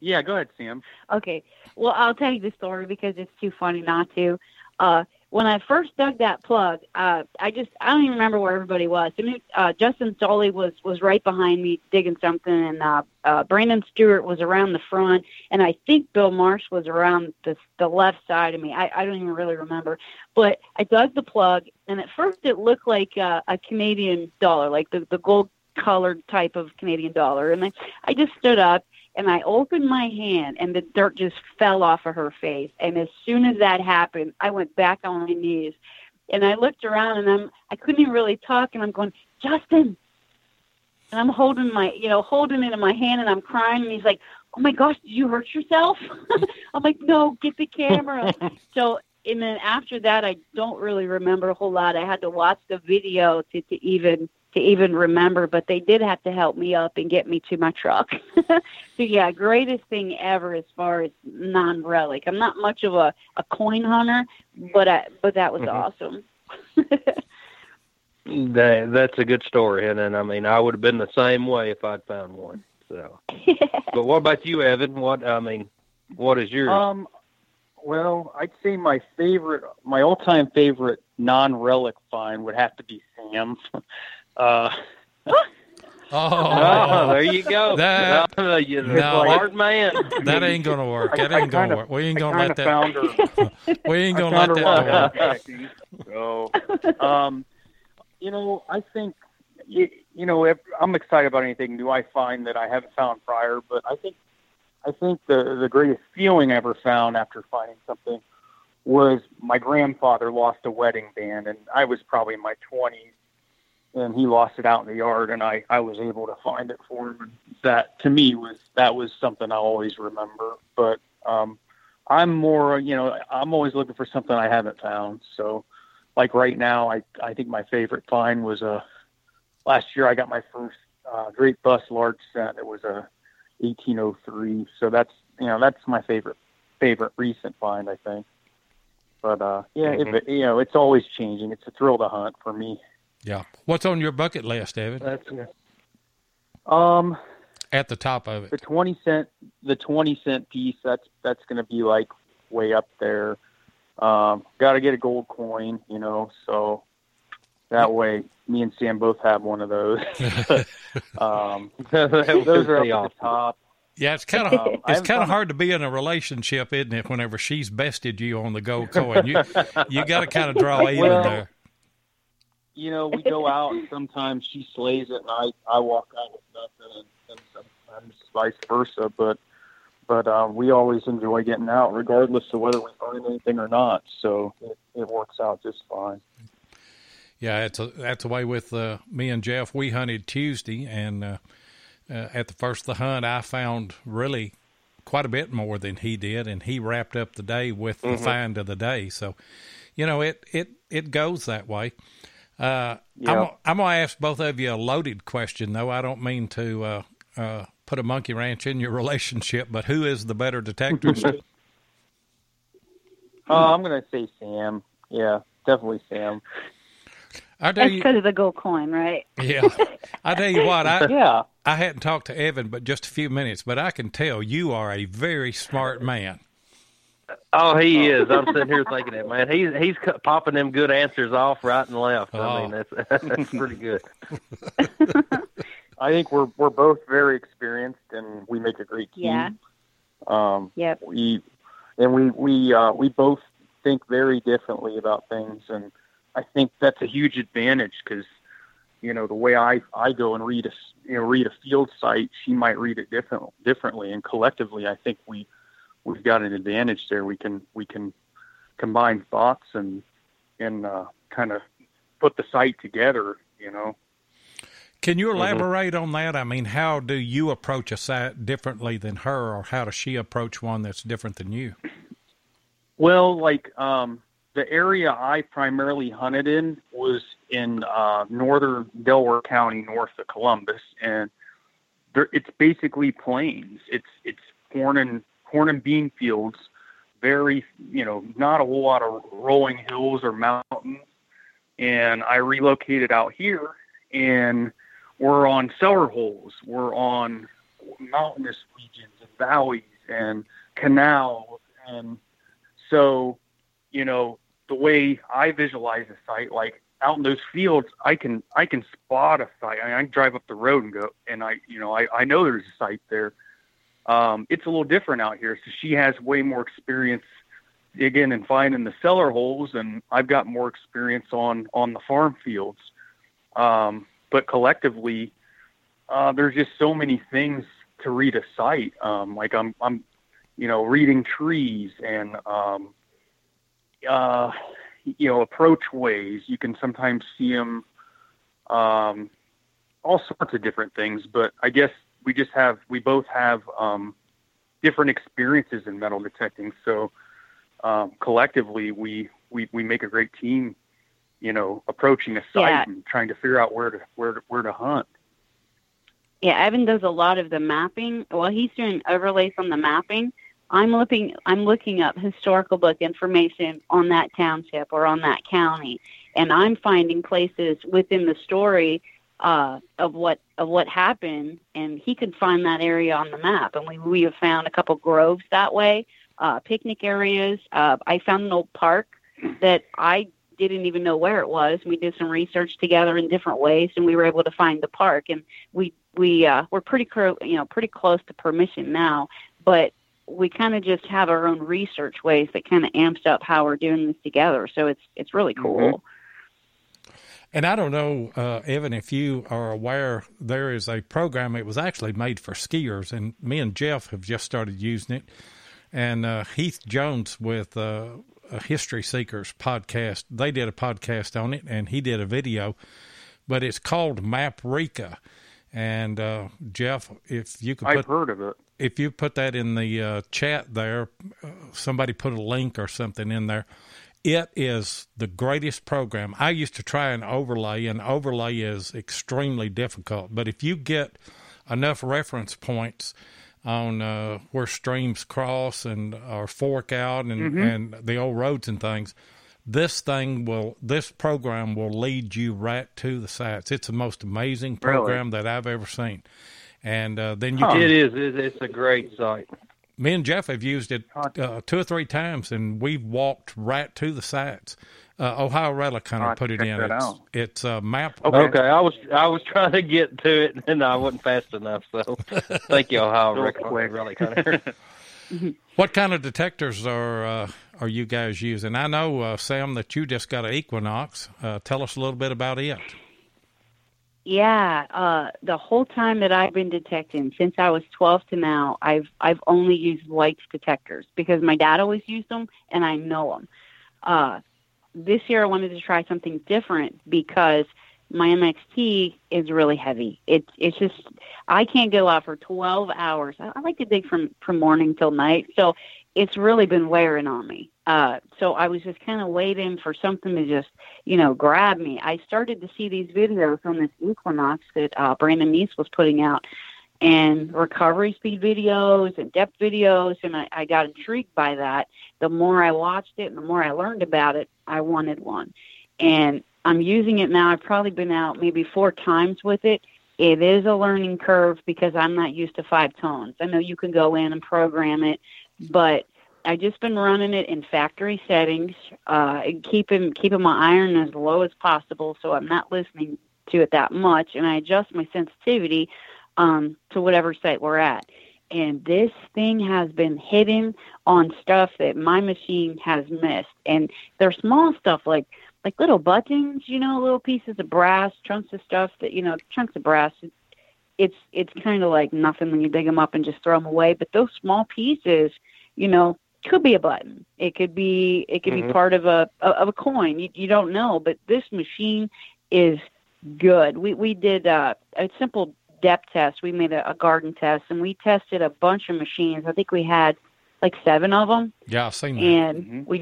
Yeah, go ahead, Sam. Okay. Well, I'll tell you the story because it's too funny not to. When I first dug that plug, I don't even remember where everybody was. I mean, Justin Soley was right behind me digging something, and Brandon Stewart was around the front, and I think Bill Marsh was around the left side of me. I don't even really remember. But I dug the plug, and at first it looked like a Canadian dollar, like the gold-colored type of Canadian dollar. And I just stood up, and I opened my hand, and the dirt just fell off of her face. And as soon as that happened, I went back on my knees. And I looked around, and I couldn't even really talk, and I'm going, Justin! And I'm holding it in my hand, and I'm crying, and he's like, oh my gosh, did you hurt yourself? I'm like, no, get the camera. So, and then after that, I don't really remember a whole lot. I had to watch the video to even remember, but they did have to help me up and get me to my truck. So yeah, greatest thing ever as far as non-relic. I'm not much of a coin hunter, but that was awesome. That's a good story, and I mean, I would have been the same way if I'd found one. So, but what about you, Evan? What is yours? Well, I'd say my all-time favorite non-relic find would have to be Sam's. There you go. That, you're no, a hard man. That ain't gonna work. That ain't gonna work. We ain't gonna let that. We ain't gonna let that go. So, you know, I think you know, if I'm excited about anything new I find that I haven't found prior, but I think the greatest feeling I ever found after finding something was my grandfather lost a wedding band, and I was probably in my 20s. And he lost it out in the yard, and I was able to find it for him. That, to me, was something I'll always remember. But I'm more, you know, I'm always looking for something I haven't found. So, like right now, I think my favorite find was last year I got my first great bus large set. It was a 1803. So that's my favorite recent find, I think. But you know, it's always changing. It's a thrill to hunt for me. Yeah. What's on your bucket list, David? That's at the top of it. The 20 cent piece, that's going to be like way up there. Got to get a gold coin, you know, so that way me and Sam both have one of those. Those are up at the top. Yeah, it's kind of hard to be in a relationship, isn't it, whenever she's bested you on the gold coin. You got to kind of draw even there. You know, we go out, and sometimes she slays it, and I walk out with nothing, and sometimes vice versa. But we always enjoy getting out, regardless of whether we find anything or not. So it works out just fine. Yeah, that's the way with me and Jeff. We hunted Tuesday, and at the first of the hunt, I found really quite a bit more than he did, and he wrapped up the day with the find of the day. So, you know, it goes that way. Yep. I'm going to ask both of you a loaded question, though. I don't mean to put a monkey wrench in your relationship, but who is the better detective? I'm going to say Sam. Yeah, definitely Sam. That's because of the gold coin, right? Yeah. I tell you what, I hadn't talked to Evan but just a few minutes, but I can tell you are a very smart man. Oh, he is. I'm sitting here thinking it, man. He's popping them good answers off right and left. Oh. I mean, that's pretty good. I think we're both very experienced, and we make a great team. Yeah. Yep. We both think very differently about things, and I think that's a huge advantage because, you know, the way I go and read a field site, she might read it differently, and collectively, I think we've got an advantage there. We can combine thoughts and kind of put the site together, you know. Can you elaborate on that? I mean, how do you approach a site differently than her, or how does she approach one that's different than you? Well, like the area I primarily hunted in was in northern Delaware County, north of Columbus, and it's basically plains. It's corn and bean fields, very, you know, not a whole lot of rolling hills or mountains. And I relocated out here, and we're on cellar holes. We're on mountainous regions and valleys and canals. And so, you know, the way I visualize a site, like out in those fields, I can spot a site. I mean, I can drive up the road and go, and I know there's a site there. It's a little different out here. So she has way more experience, again, in finding the cellar holes, and I've got more experience on the farm fields. But collectively, there's just so many things to read a site. Like I'm, you know, reading trees and, you know, approach ways. You can sometimes see them, all sorts of different things, but I guess we both have different experiences in metal detecting. So collectively we make a great team, you know, approaching a site and trying to figure out where to hunt. Yeah, Evan does a lot of the mapping. Well, he's doing overlays on the mapping. I'm looking up historical book information on that township or on that county, and I'm finding places within the story of what happened, and he could find that area on the map. And we have found a couple groves that way, picnic areas. I found an old park that I didn't even know where it was. We did some research together in different ways, and we were able to find the park. And we're pretty close to permission now, but we kind of just have our own research ways that kind of amps up how we're doing this together. So it's really cool. Mm-hmm. And I don't know, Evan, if you are aware, there is a program. It was actually made for skiers, and me and Jeff have just started using it. And Heath Jones with History Seekers podcast, they did a podcast on it, and he did a video. But it's called Mapreka. And Jeff, if you could put, I've heard of it. If you put that in the chat there, somebody put a link or something in there. It is the greatest program. I used to try an overlay, and overlay is extremely difficult. But if you get enough reference points on where streams cross and or fork out and, and the old roads and things, this program will lead you right to the sites. It's the most amazing program that I've ever seen. And then you can, it's a great site. Me and Jeff have used it 2 or 3 times, and we've walked right to the sites. Ohio Relic Hunter put it in. It's a map. Okay, I was trying to get to it, and I wasn't fast enough. So thank you, Ohio Relic Hunter. What kind of detectors are you guys using? I know, Sam, that you just got an Equinox. Tell us a little bit about it. Yeah, the whole time that I've been detecting, since I was 12 to now, I've only used White's detectors because my dad always used them, and I know them. This year I wanted to try something different because my MXT is really heavy. It's just, I can't go out for 12 hours. I like to dig from morning till night, so it's really been wearing on me. So I was just kind of waiting for something to just, you know, grab me. I started to see these videos on this Equinox that Brandon Neese was putting out, and recovery speed videos and depth videos, and I got intrigued by that. The more I watched it and the more I learned about it, I wanted one. And I'm using it now. I've probably been out maybe 4 times with it. It is a learning curve because I'm not used to 5 tones. I know you can go in and program it, but I've just been running it in factory settings, and keeping my iron as low as possible so I'm not listening to it that much, and I adjust my sensitivity to whatever site we're at. And this thing has been hitting on stuff that my machine has missed. And they're small stuff like little buttons, you know, little pieces of brass, chunks of stuff that, you know, chunks of brass. It's kind of like nothing when you dig them up and just throw them away. But those small pieces, you know, could be a button. It could mm-hmm. be part of a coin. You don't know. But this machine is good. We did a simple depth test. We made a garden test, and we tested a bunch of machines. I think we had like 7 of them. Yeah, I've seen that. And mm-hmm. we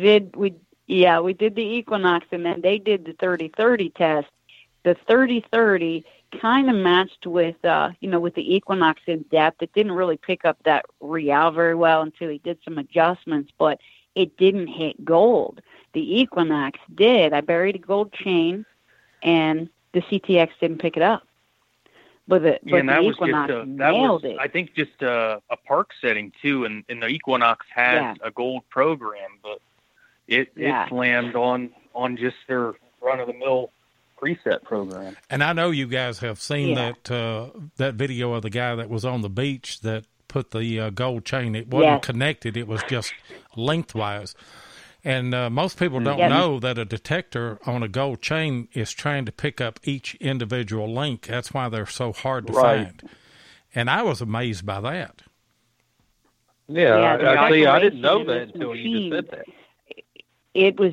did the Equinox, and then they did the 30-30 test. The 30-30 kind of matched with with the Equinox in depth. It didn't really pick up that real very well until he did some adjustments, but it didn't hit gold. The Equinox did. I buried a gold chain, and the CTX didn't pick it up. But the Equinox nailed it. I think just a park setting, too, and the Equinox has a gold program, but it slammed on just their run-of-the-mill preset program. And I know you guys have seen that video of the guy that was on the beach that put the gold chain. It wasn't connected. It was just lengthwise. And most people don't know that a detector on a gold chain is trying to pick up each individual link. That's why they're so hard to find. And I was amazed by that. I didn't know that until you just said that. It was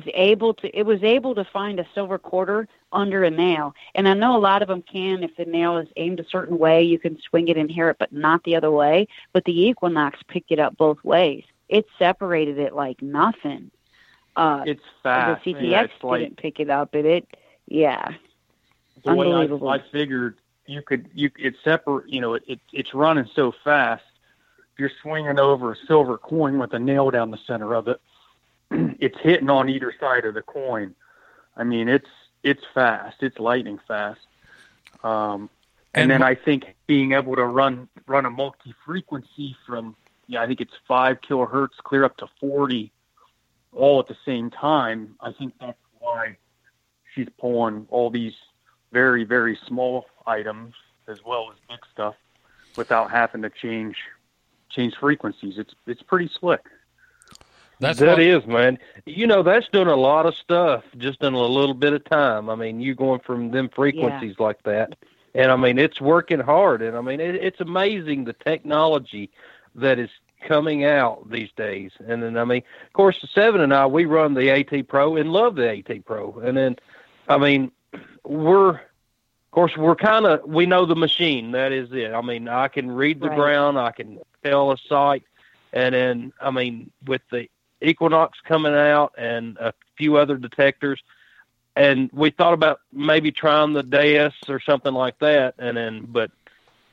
able to find a silver quarter under a nail. And I know a lot of them can, if the nail is aimed a certain way, you can swing it and hear it, but not the other way. But the Equinox picked it up both ways. It separated it like nothing. It's fast. The CTX didn't pick it up. The unbelievable. I figured it's running so fast. If you're swinging over a silver coin with a nail down the center of it, it's hitting on either side of the coin. I mean, it's fast. It's lightning fast. And then I think being able to run a multi-frequency from, I think it's 5 kilohertz clear up to 40. All at the same time, I think that's why she's pulling all these very, very small items as well as big stuff without having to change frequencies. It's pretty slick. That is, man. You know, that's doing a lot of stuff just in a little bit of time. I mean, you're going from them frequencies like that. And, I mean, it's working hard. And, I mean, it's amazing the technology that is coming out these days. And then, I mean, of course, Seven and I, we run the AT Pro and love the AT Pro. And then, I mean, we know the machine. That is it. I mean, I can read the ground. I can tell a site. And then, I mean, with the Equinox coming out and a few other detectors, and we thought about maybe trying the Deus or something like that. And then, but,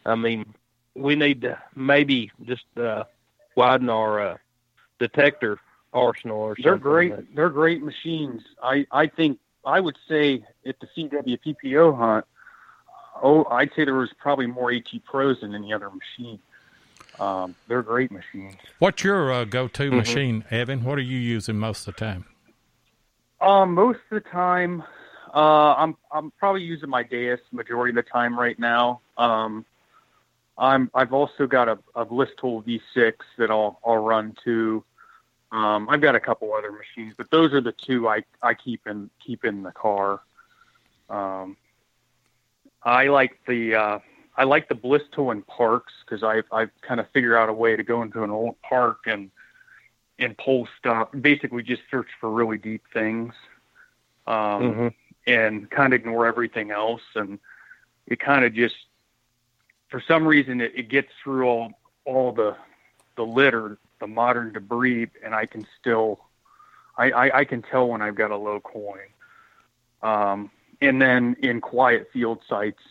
I mean, we need to maybe just, widen our detector arsenal or something. They're great. They're great machines. I think I would say at the CWPPO hunt, I'd say there was probably more AT Pros than any other machine. They're great machines. What's your go-to machine, Evan? What are you using most of the time? Most of the time, I'm probably using my Deus majority of the time right now. I've also got a Bliss Tool V6 that I'll run too. I've got a couple other machines, but those are the two I keep in the car. I like the Bliss Tool in parks because I've kind of figured out a way to go into an old park and pull stuff. Basically, just search for really deep things, and kind of ignore everything else, and it kind of just. For some reason, it gets through all the litter, the modern debris, and I can still, I can tell when I've got a low coin. And then in quiet field sites,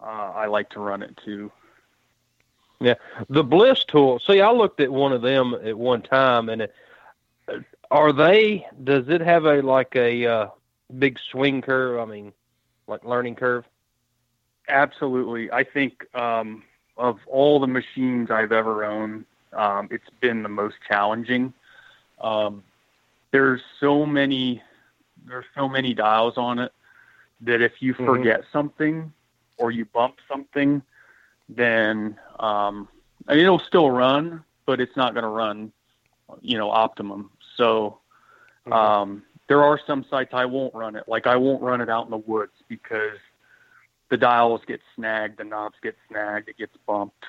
I like to run it too. Yeah. The Bliss Tool. See, I looked at one of them at one time, and does it have a big swing curve? I mean, like learning curve? Absolutely. I think of all the machines I've ever owned, it's been the most challenging. There's so many dials on it that if you forget something or you bump something, then it'll still run, but it's not going to run, optimum. So there are some sites I won't run it. Like I won't run it out in the woods because the dials get snagged, the knobs get snagged, it gets bumped.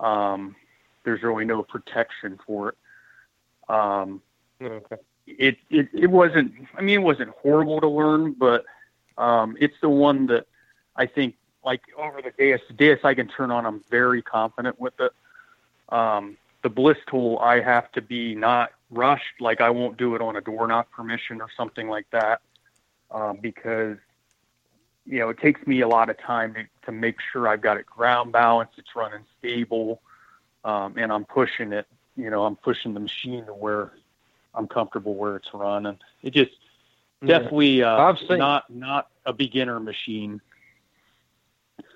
There's really no protection for it. Okay. It wasn't horrible to learn, but it's the one that I think, like, over the Deus to Deus, I can turn on. I'm very confident with it. The Bliss Tool, I have to be not rushed. Like, I won't do it on a door knock permission or something like that because, it takes me a lot of time to make sure I've got it ground balanced, it's running stable, and I'm pushing it. I'm pushing the machine to where I'm comfortable where it's run. And it just definitely not a beginner machine.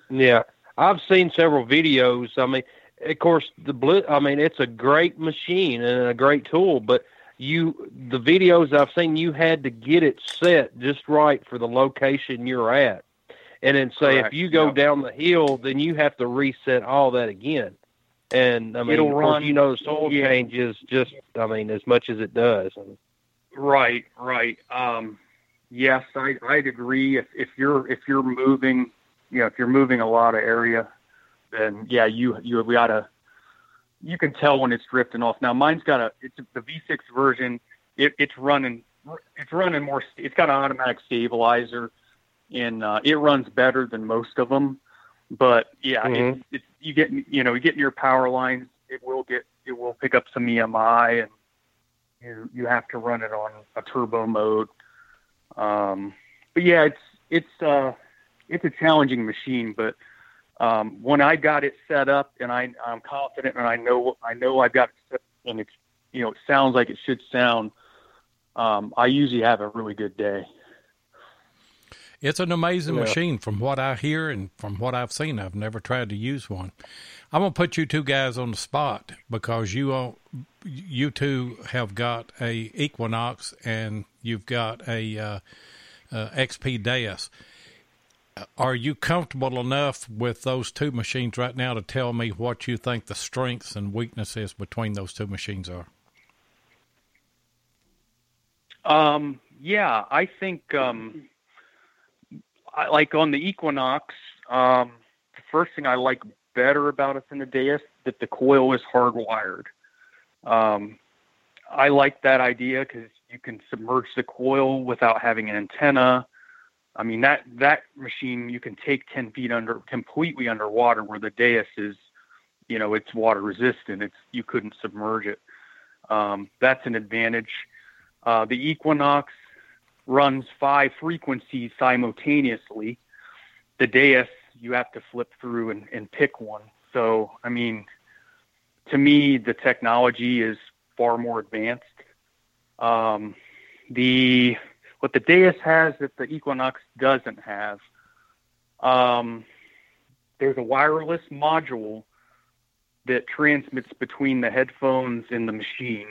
Yeah. I've seen several videos. I mean, of course, it's a great machine and a great tool, but the videos I've seen, you had to get it set just right for the location you're at. And then say, correct, if you go down the hill, then you have to reset all that again. And, I mean, it'll run, the soil changes just, as much as it does. Right. Yes, I'd agree. If you're moving, if you're moving a lot of area, then yeah, we gotta, you can tell when it's drifting off. Now mine's got it's the V6 version. It's running more. It's got an automatic stabilizer, and it runs better than most of them. But yeah, you get near power lines, it will pick up some EMI, and you have to run it on a turbo mode. But yeah, it's a challenging machine, but when I got it set up and I'm confident and I know I've got it set and it's, it sounds like it should sound, I usually have a really good day. It's an amazing machine from what I hear and from what I've seen. I've never tried to use one. I'm going to put you two guys on the spot because you two have got a Equinox and you've got a XP Deus. Are you comfortable enough with those two machines right now to tell me what you think the strengths and weaknesses between those two machines are? Yeah, I think... like on the Equinox, the first thing I like better about it than the Deus, that the coil is hardwired. I like that idea because you can submerge the coil without having an antenna. I mean, that machine, you can take 10 feet completely underwater, where the Deus is, it's water resistant. You couldn't submerge it. That's an advantage. The Equinox runs 5 frequencies simultaneously. The Deus, you have to flip through and pick one. So, I mean, to me, the technology is far more advanced. What the Deus has that the Equinox doesn't have, there's a wireless module that transmits between the headphones and the machine.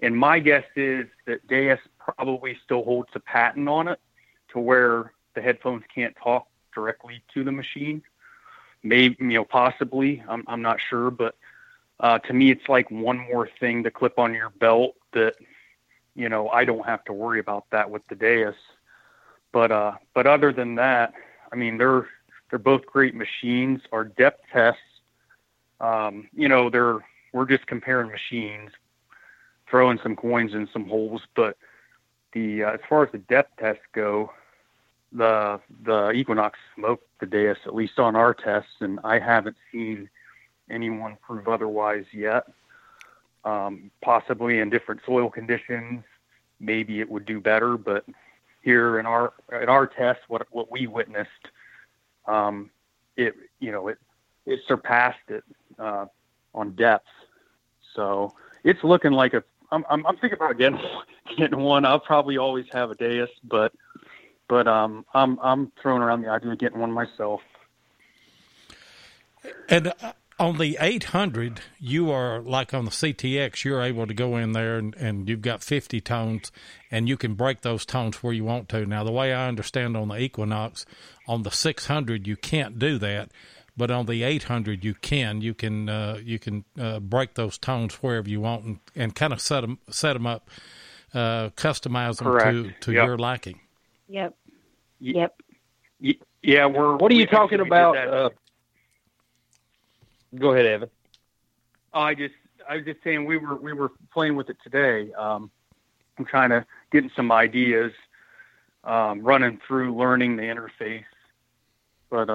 And my guess is that Deus probably still holds a patent on it to where the headphones can't talk directly to the machine. Maybe, possibly, I'm not sure, but to me, it's like one more thing to clip on your belt that, I don't have to worry about that with the Deus. But other than that, I mean, they're both great machines. Our depth tests, we're just comparing machines, throwing some coins in some holes, but as far as the depth tests go, the Equinox smoked the Deus, at least on our tests, and I haven't seen anyone prove otherwise yet. Possibly in different soil conditions, maybe it would do better, but here in our tests, what we witnessed, it surpassed it. on depth. So it's looking like a. I'm thinking about getting one. I'll probably always have a dais, but I'm throwing around the idea of getting one myself. And on the 800, you are like on the CTX. You're able to go in there and you've got 50 tones, and you can break those tones where you want to. Now, the way I understand on the Equinox, on the 600 you can't do that, but on the 800 you can. You can break those tones wherever you want and kind of set them up, customize them to your liking. Yep. Yep. Yeah. What are you talking about? Go ahead, Evan. I was just saying we were playing with it today. I'm trying to get some ideas, running through learning the interface. But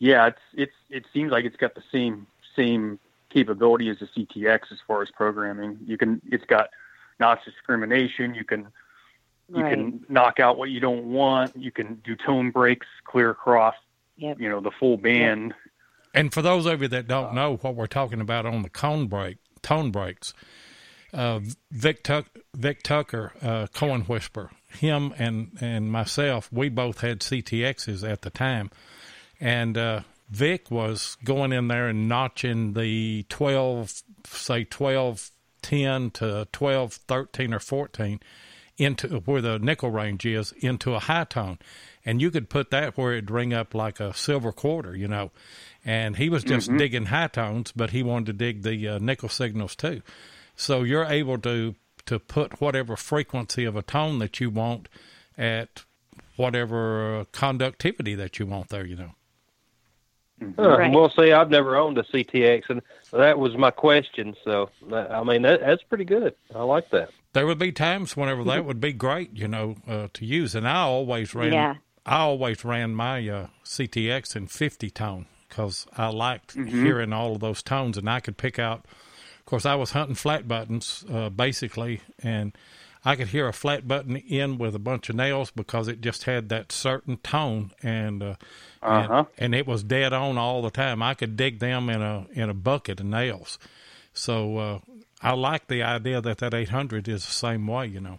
it seems like it's got the same capability as the CTX as far as programming. It's got notch discrimination. You can knock out what you don't want. You can do tone breaks, clear across. Yep. You know, the full band. Yep. And for those of you that don't know what we're talking about on the tone breaks, Vic Tucker, Coin Whisper, him and myself, we both had CTXs at the time. And Vic was going in there and notching the 12, 10 to 12, 13, or 14 into where the nickel range is into a high tone. And you could put that where it'd ring up like a silver quarter, you know. And he was just digging high tones, but he wanted to dig the nickel signals too. So you're able to put whatever frequency of a tone that you want at whatever conductivity that you want there, you know. Right. Well, see, I've never owned a CTX, and that was my question. So, I mean, that's pretty good. I like that. There would be times whenever that would be great, you know, to use. And I always ran my CTX in 50 tone. Because I liked hearing all of those tones, and I could pick out. Of course, I was hunting flat buttons basically, and I could hear a flat button in with a bunch of nails because it just had that certain tone, and it was dead on all the time. I could dig them in a bucket of nails. So I like the idea that 800 is the same way, you know.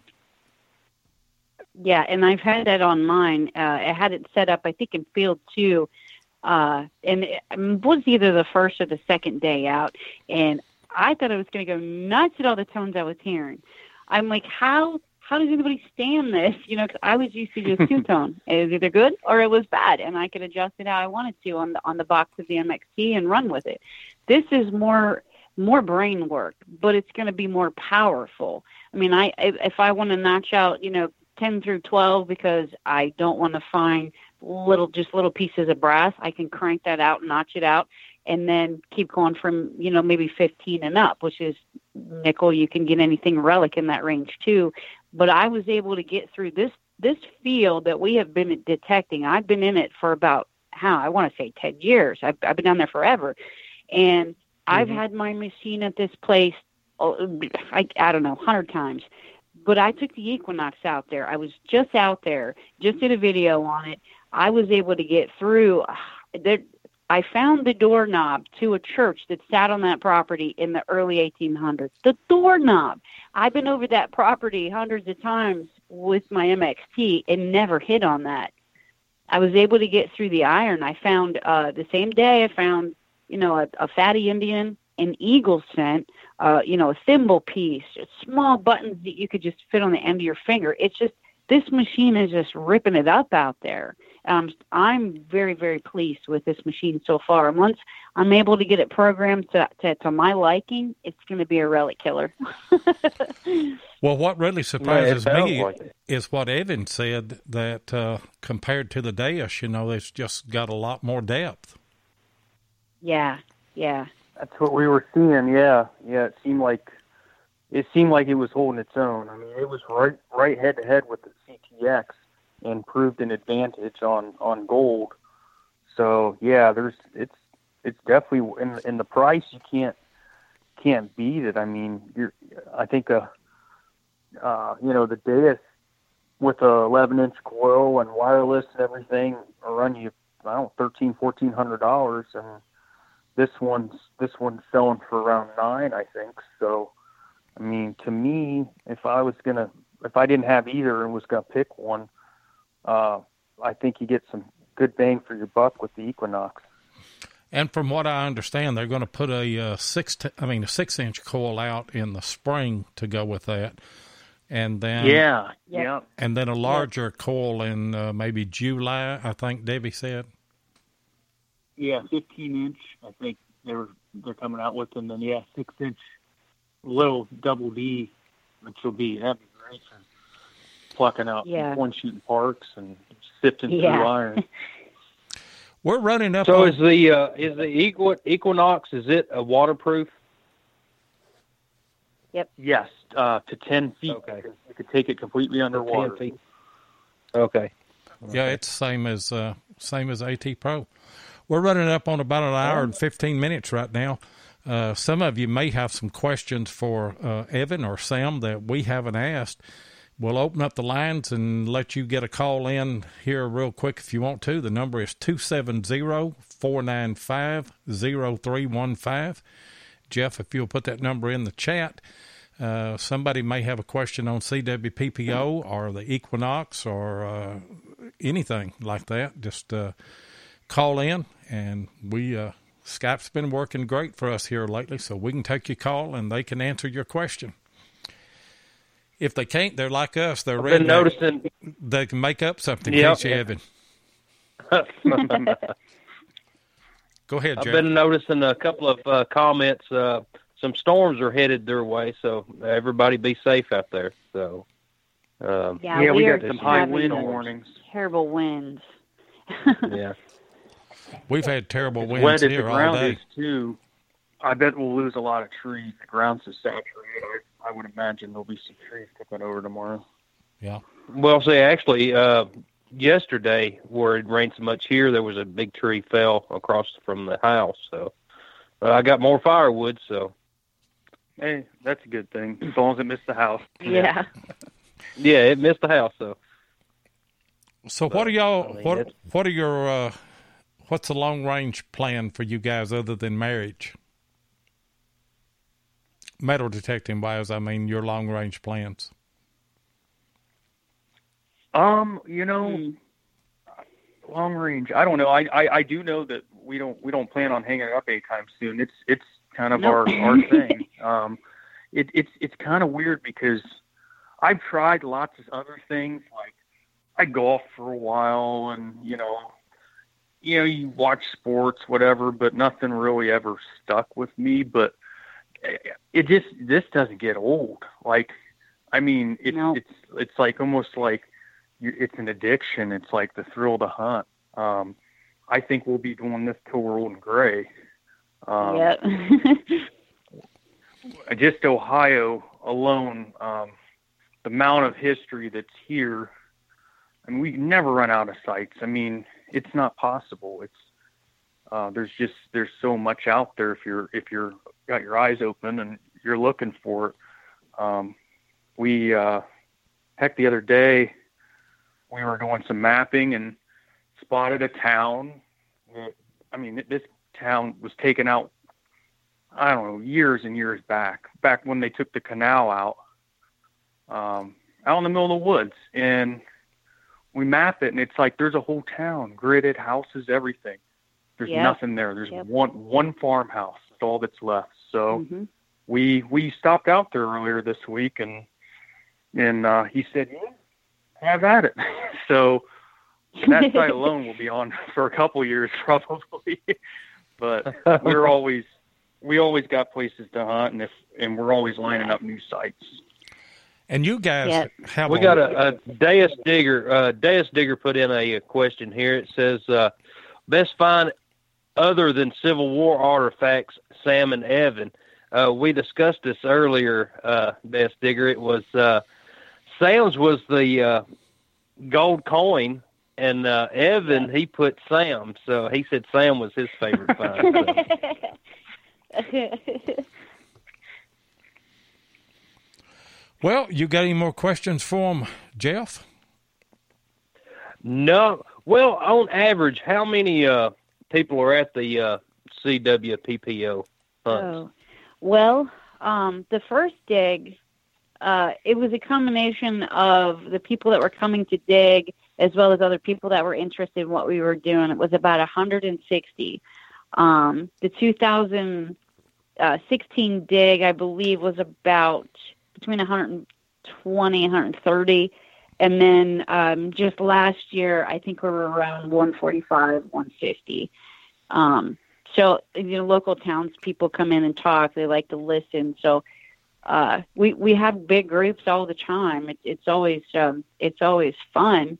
Yeah, and I've had that on mine. I had it set up, I think, in field 2. And it was either the first or the second day out, and I thought I was going to go nuts at all the tones I was hearing. I'm like, how does anybody stand this? You know, because I was used to just two-tone. It was either good or it was bad, and I could adjust it how I wanted to on the box of the MXT and run with it. This is more brain work, but it's going to be more powerful. I mean, if I want to notch out, you know, 10 through 12 because I don't want to find little pieces of brass, I can crank that out, notch it out, and then keep going from, you know, maybe 15 and up, which is nickel. You can get anything relic in that range too. But I was able to get through this field that we have been detecting. I've been in it for about, I want to say 10 years. I've been down there forever. And I've had my machine at this place, I don't know, 100 times. But I took the Equinox out there. I was just out there, just did a video on it. I was able to get through. I found the doorknob to a church that sat on that property in the early 1800s. The doorknob. I've been over that property hundreds of times with my MXT and never hit on that. I was able to get through the iron. I found the same day I found, you know, a fatty Indian, an eagle scent, you know, a thimble piece, small buttons that you could just fit on the end of your finger. It's just, this machine is just ripping it up out there. I'm very, very pleased with this machine so far. And once I'm able to get it programmed to my liking, it's going to be a relic killer. Well, what really surprises me is what Evan said, that compared to the dais, you know, it's just got a lot more depth. Yeah. That's what we were seeing. Yeah. It seemed like it was holding its own. I mean, it was right head to head with the CTX and proved an advantage on gold. So yeah, it's definitely in the price. You can't beat it. I mean, I think the dais with a 11-inch coil and wireless and everything around you, $1,300, $1,400, and This one's selling for around $9, I think. So, I mean, to me, if I didn't have either and was gonna pick one, I think you get some good bang for your buck with the Equinox. And from what I understand, they're going to put a 6-inch coil out in the spring to go with that, and then a larger coil in maybe July, I think Debbie said. Yeah, 15-inch. I think they're coming out with, and then 6-inch little double D, which will be that'd be great for plucking out point shooting parks and sifting through iron. We're running up. So is the Equinox, is it a waterproof? Yep. Yes, to 10 feet. Okay. You could take it completely underwater. 10 feet. Okay. Yeah, it's same as AT Pro. We're running up on about an hour and 15 minutes right now. Some of you may have some questions for Evan or Sam that we haven't asked. We'll open up the lines and let you get a call in here real quick if you want to. The number is 270-495-0315. Jeff, if you'll put that number in the chat, somebody may have a question on CWPPO or the Equinox or anything like that. Just call in, and Skype's been working great for us here lately, so we can take your call and they can answer your question. If they can't, they're like us. They're ready. They can make up something. Yep. Evan. Go ahead, Jeff. I've been noticing a couple of comments. Some storms are headed their way, so everybody be safe out there. So, we got some high wind warnings. Terrible winds. Yeah, we've had terrible winds here all day. Is too. I bet we'll lose a lot of trees. The ground's so saturated. I would imagine there'll be some trees coming over tomorrow. Yeah. Well, see, actually, yesterday where it rained so much here, there was a big tree fell across from the house. So I got more firewood. So, hey, that's a good thing as long as it missed the house. Yeah. Yeah, it missed the house. So what are y'all? What are your? What's the long range plan for you guys other than marriage? Metal detecting wise, I mean, your long range plans. Long range, I don't know. I do know that we don't plan on hanging up anytime soon. It's kind of our thing. It's kind of weird because I've tried lots of other things. Like I golfed for a while and, you watch sports, whatever, but nothing really ever stuck with me. But it just, this doesn't get old. Like, I mean, it's like almost like it's an addiction. It's like the thrill to hunt. I think we'll be doing this till we're old and gray. Just Ohio alone, the amount of history that's here. I mean, we never run out of sites. I mean, it's not possible. It's there's so much out there if you're got your eyes open and you're looking for it. The other day we were doing some mapping and spotted a town. I mean, this town was taken out, I don't know, years and years back when they took the canal out, out in the middle of the woods. And we map it, and it's like there's a whole town, gridded houses, everything. There's nothing there. There's one farmhouse. That's all that's left. So we stopped out there earlier this week, and he said, "Have at it." So that site alone will be on for a couple years probably. But we always got places to hunt, and we're always lining up new sites. And you guys have got a Deus Digger. Deus Digger put in a question here. It says, best find other than Civil War artifacts, Sam and Evan. We discussed this earlier, Deus Digger. It was Sam's was the gold coin, and Evan, he put Sam. So he said Sam was his favorite find. So. Well, you got any more questions for him, Jeff? No. Well, on average, how many people are at the CWPPO hunts? Oh. Well, the first dig, it was a combination of the people that were coming to dig as well as other people that were interested in what we were doing. It was about 160. The 2016 dig, I believe, was about between 120 and 130. And then just last year, I think we were around 145, 150. So, you know, local townspeople come in and talk. They like to listen. So we have big groups all the time. It's always fun.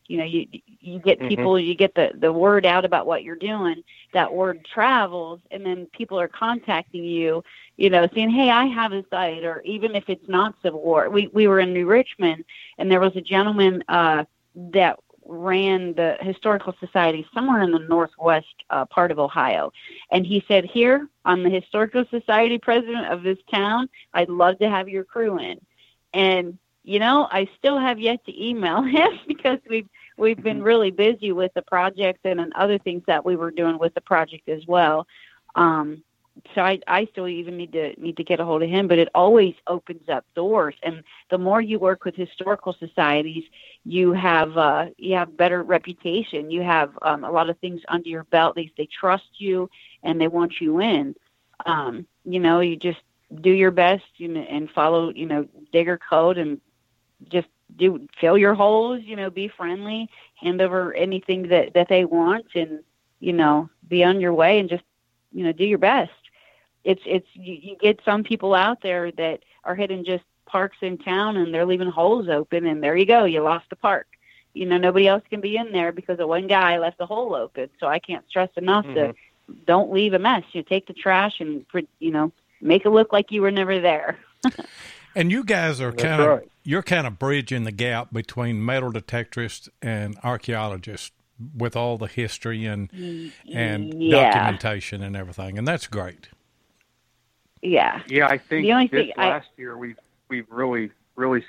You know, you get people, you get the word out about what you're doing. That word travels, and then people are contacting you, you know, saying, hey, I have a site, or even if it's not Civil War. We were in New Richmond, and there was a gentleman that ran the Historical Society somewhere in the northwest part of Ohio. And he said, here, I'm the Historical Society president of this town. I'd love to have your crew in. And, you know, I still have yet to email him because we've been really busy with the project and other things that we were doing with the project as well. So I still even need to get a hold of him, but it always opens up doors. And the more you work with historical societies, you have better reputation. You have a lot of things under your belt. They trust you and they want you in. You know, you just do your best and follow, you know, digger code and just fill your holes, you know, be friendly, hand over anything that they want, and, you know, be on your way and just, you know, do your best. It's you get some people out there that are hitting just parks in town and they're leaving holes open, and there you go, you lost the park. You know, nobody else can be in there because of one guy left the hole open. So I can't stress enough to don't leave a mess. You take the trash and, you know, make it look like you were never there. And you guys are you're kind of bridging the gap between metal detectorists and archaeologists with all the history and documentation and everything, and that's great. Yeah. Yeah, I think last year we've really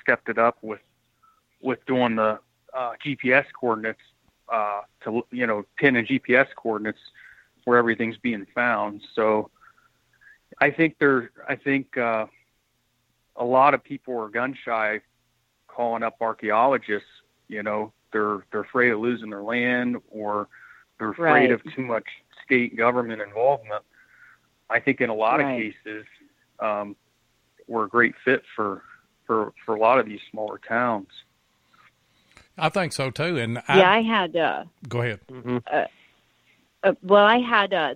stepped it up with doing the GPS coordinates to, you know, pin and GPS coordinates where everything's being found. So I think a lot of people are gun shy calling up archaeologists. You know, they're afraid of losing their land, or they're afraid of too much state government involvement. I think in a lot of cases, we're a great fit for a lot of these smaller towns. I think so too. And I had go ahead.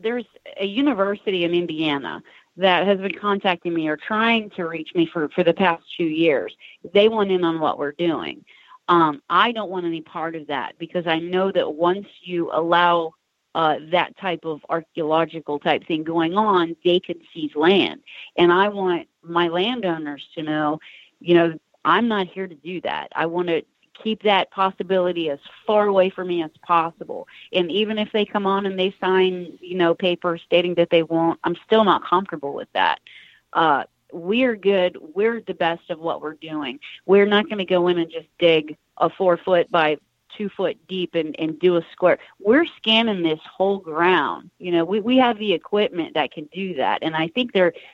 There's a university in Indiana that has been contacting me or trying to reach me for the past 2 years. They want in on what we're doing. I don't want any part of that, because I know that once you allow that type of archaeological type thing going on, they can seize land. And I want my landowners to know, you know, I'm not here to do that. I want to keep that possibility as far away from me as possible. And even if they come on and they sign, you know, papers stating that they won't, I'm still not comfortable with that. We're good. We're the best of what we're doing. We're not going to go in and just dig a 4 foot by 2 foot deep and do a square. We're scanning this whole ground. You know, we have the equipment that can do that. And I think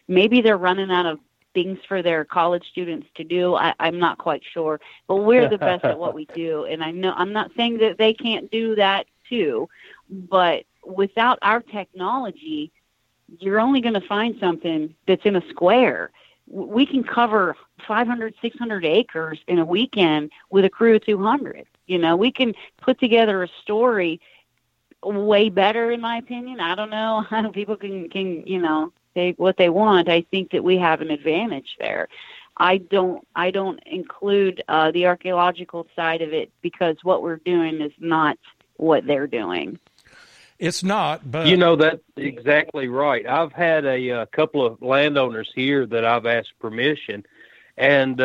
maybe they're running out of things for their college students to do. I'm not quite sure, but we're the best at what we do. And I know, I'm not saying that they can't do that too, but without our technology, you're only going to find something that's in a square. We can cover 500, 600 acres in a weekend with a crew of 200. You know, we can put together a story way better, in my opinion. I don't know. People can you know, say what they want. I think that we have an advantage there. I don't include the archaeological side of it, because what we're doing is not what they're doing. It's not, but... You know, that's exactly right. I've had a couple of landowners here that I've asked permission, and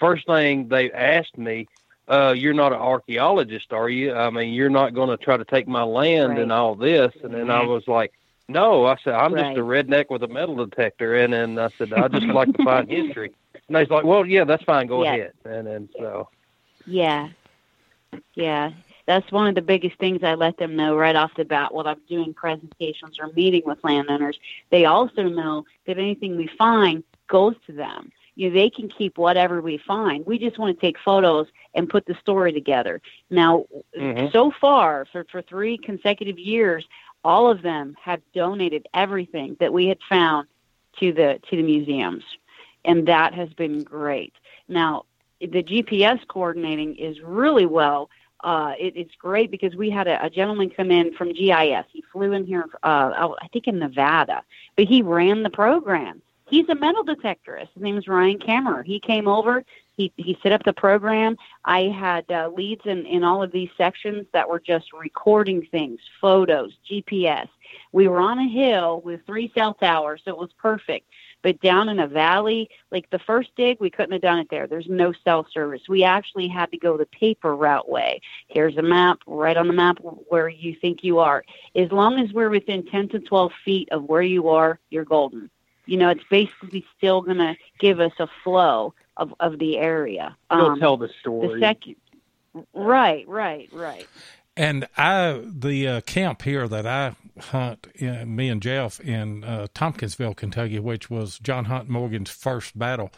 first thing they asked me, you're not an archaeologist, are you? I mean, you're not going to try to take my land and all this. And then I was like, no, I said, I'm just a redneck with a metal detector. And then I said, I just like to find history. And he's like, well, yeah, that's fine, go ahead. And then so... Yeah. that's one of the biggest things I let them know right off the bat while I'm doing presentations or meeting with landowners. They also know that anything we find goes to them. You know, they can keep whatever we find. We just want to take photos and put the story together. Now, so far, for 3 consecutive years, all of them have donated everything that we had found to the museums, and that has been great. Now, the GPS coordinating is really well. It's great because we had a gentleman come in from GIS. He flew in here, I think in Nevada, but he ran the program. He's a metal detectorist. His name is Ryan Kammerer. He came over. He set up the program. I had leads in all of these sections that were just recording things, photos, GPS. We were on a hill with 3 cell towers, so it was perfect. But down in a valley, like the first dig, we couldn't have done it there. There's no cell service. We actually had to go the paper route way. Here's a map, right on the map where you think you are. As long as we're within 10 to 12 feet of where you are, you're golden. You know, it's basically still going to give us a flow of the area. It'll tell the story. Right. And the camp here that I hunt, me and Jeff, in Tompkinsville, Kentucky, which was John Hunt Morgan's first battle,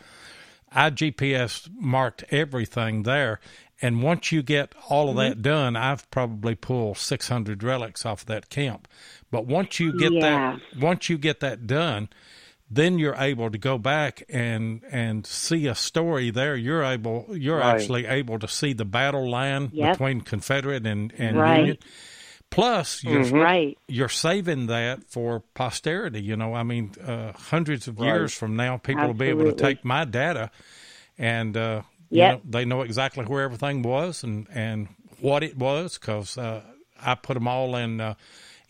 I GPS marked everything there. And once you get all of that done, I've probably pulled 600 relics off that camp. But once you get that done, then you're able to go back and see a story there. You're actually able to see the battle line between Confederate and Union. Plus, you're saving that for posterity. You know, I mean, hundreds of years from now, people will be able to take my data and you know, they know exactly where everything was and what it was, because I put them all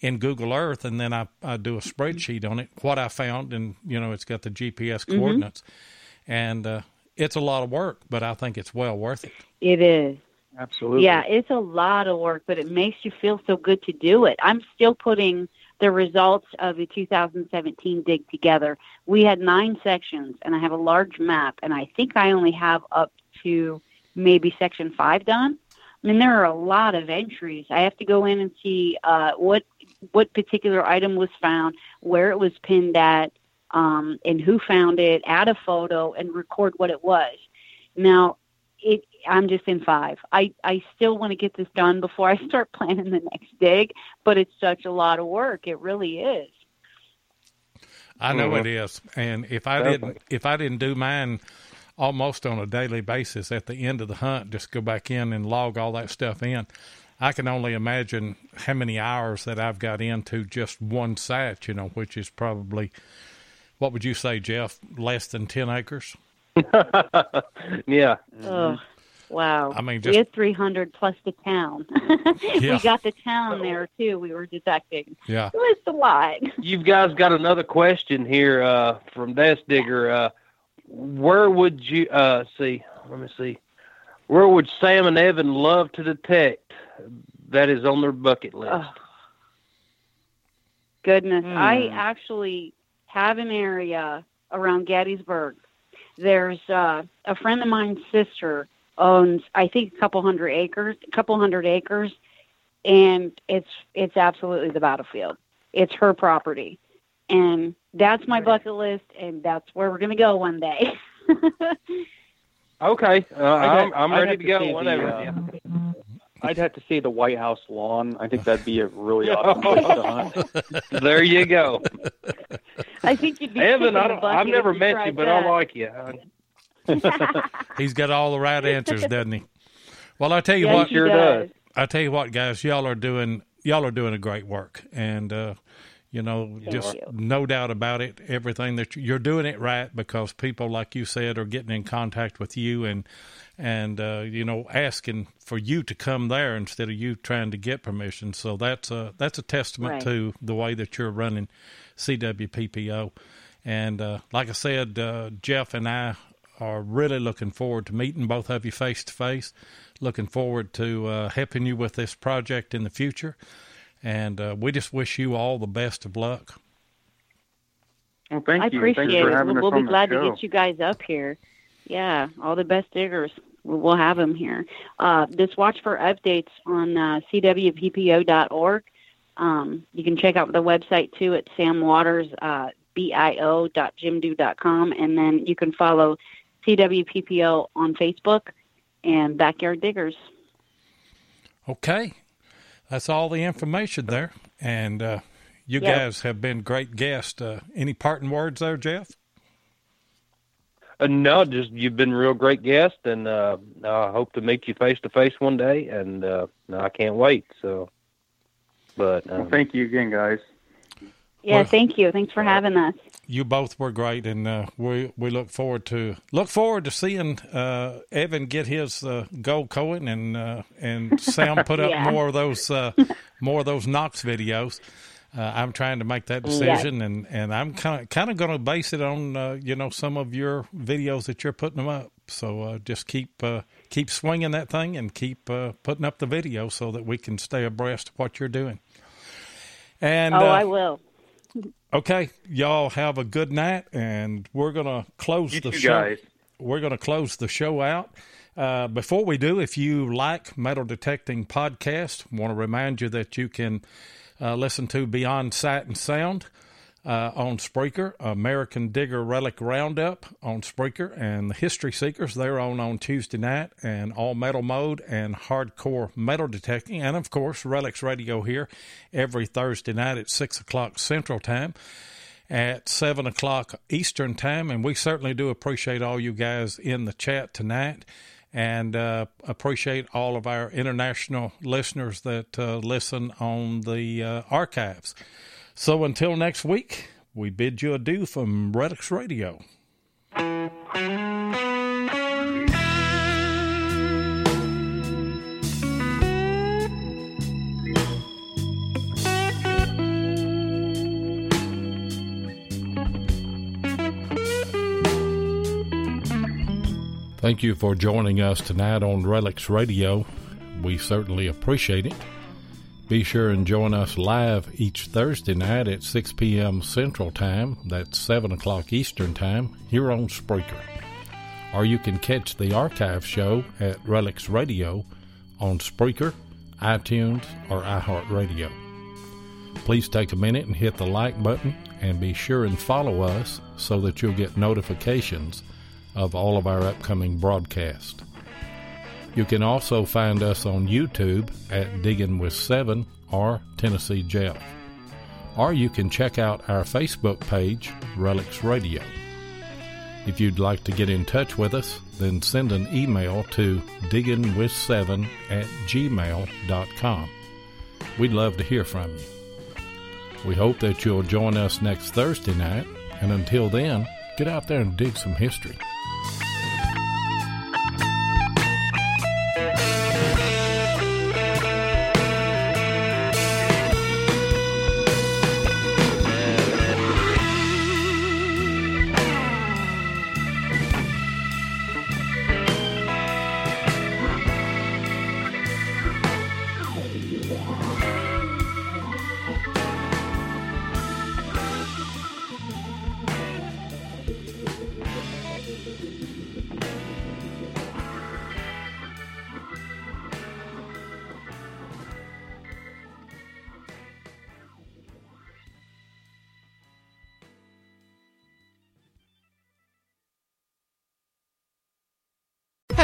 in Google Earth, and then I do a spreadsheet on it, what I found, and, you know, it's got the GPS coordinates. And it's a lot of work, but I think it's well worth it. It is. Absolutely. Yeah, it's a lot of work, but it makes you feel so good to do it. I'm still putting the results of the 2017 dig together. We had 9 sections, and I have a large map, and I think I only have up to maybe section 5 done. I mean, there are a lot of entries. I have to go in and see what particular item was found, where it was pinned at, and who found it, add a photo, and record what it was. Now, I'm just in 5. I still want to get this done before I start planning the next dig, but it's such a lot of work. It really is. I know it is. And if I didn't do mine almost on a daily basis at the end of the hunt, just go back in and log all that stuff in, I can only imagine how many hours that I've got into just one site, you know, which is probably, what would you say, Jeff, less than 10 acres? Oh, wow. I mean, we had 300 plus the town. We got the town there, too. We were detecting. Yeah. It was a lot. You guys got another question here from Das Digger. Where would you where would Sam and Evan love to detect that is on their bucket list? Oh, goodness. I actually have an area around Gettysburg. There's a friend of mine's sister owns, I think, a couple hundred acres, and it's absolutely the battlefield. It's her property. And that's my bucket list, and that's where we're going to go one day. Okay. I'm ready to go whenever. I'd have to see the White House lawn. I think that'd be a really awesome place to hunt. There you go. I think you'd be Evan, I've never met you, but I like you. He's got all the right answers, doesn't he? Well, I tell you what. Sure does. I tell you what, guys, y'all are doing a great work, and you know, just no doubt about it, everything that you're doing it right, because people, like you said, are getting in contact with you and you know, asking for you to come there instead of you trying to get permission. So that's a testament to the way that you're running CWPPO. And like I said, Jeff and I are really looking forward to meeting both of you face to face, looking forward to helping you with this project in the future. And we just wish you all the best of luck. Well, thank you. I appreciate it. We'll be glad to get you guys up here. Yeah, all the best diggers. we'll have them here. Just watch for updates on cwppo.org. You can check out the website, too, at Sam Waters, bio.jimdo.com. And then you can follow CWPPO on Facebook and Backyard Diggers. Okay. That's all the information there. And you guys have been great guests. Any parting words there, Jeff? No, just you've been a real great guest, and I hope to meet you face-to-face one day, and I can't wait. So, but well, thank you again, guys. Yeah, well, thank you. Thanks for having us. You both were great, and we look forward to seeing Evan get his gold coin, and Sam put up more of those Knox videos. I'm trying to make that decision, and I'm kind of going to base it on some of your videos that you're putting them up. So just keep swinging that thing and keep putting up the video so that we can stay abreast of what you're doing. And I will. Okay, y'all have a good night, and we're going to close the show. Guys. We're going to close the show out. Before we do, if you like Metal Detecting Podcast, I want to remind you that you can listen to Beyond Sight and Sound on Spreaker, American Digger Relic Roundup on Spreaker, and the History Seekers. They're on Tuesday night, and All Metal Mode and Hardcore Metal Detecting, and, of course, Relics Radio here every Thursday night at 6 o'clock Central Time, at 7 o'clock Eastern Time, and we certainly do appreciate all you guys in the chat tonight. And appreciate all of our international listeners that listen on the archives. So until next week, we bid you adieu from Relics Radio. Thank you for joining us tonight on Relics Radio. We certainly appreciate it. Be sure and join us live each Thursday night at 6 p.m. Central Time, that's 7 o'clock Eastern Time, here on Spreaker. Or you can catch the archive show at Relics Radio on Spreaker, iTunes, or iHeartRadio. Please take a minute and hit the like button, and be sure and follow us so that you'll get notifications of all of our upcoming broadcasts. You can also find us on YouTube at Digging with Seven or Tennessee Jeff. Or you can check out our Facebook page, Relics Radio. If you'd like to get in touch with us, then send an email to diggingwith7@gmail.com. We'd love to hear from you. We hope that you'll join us next Thursday night, and until then, get out there and dig some history.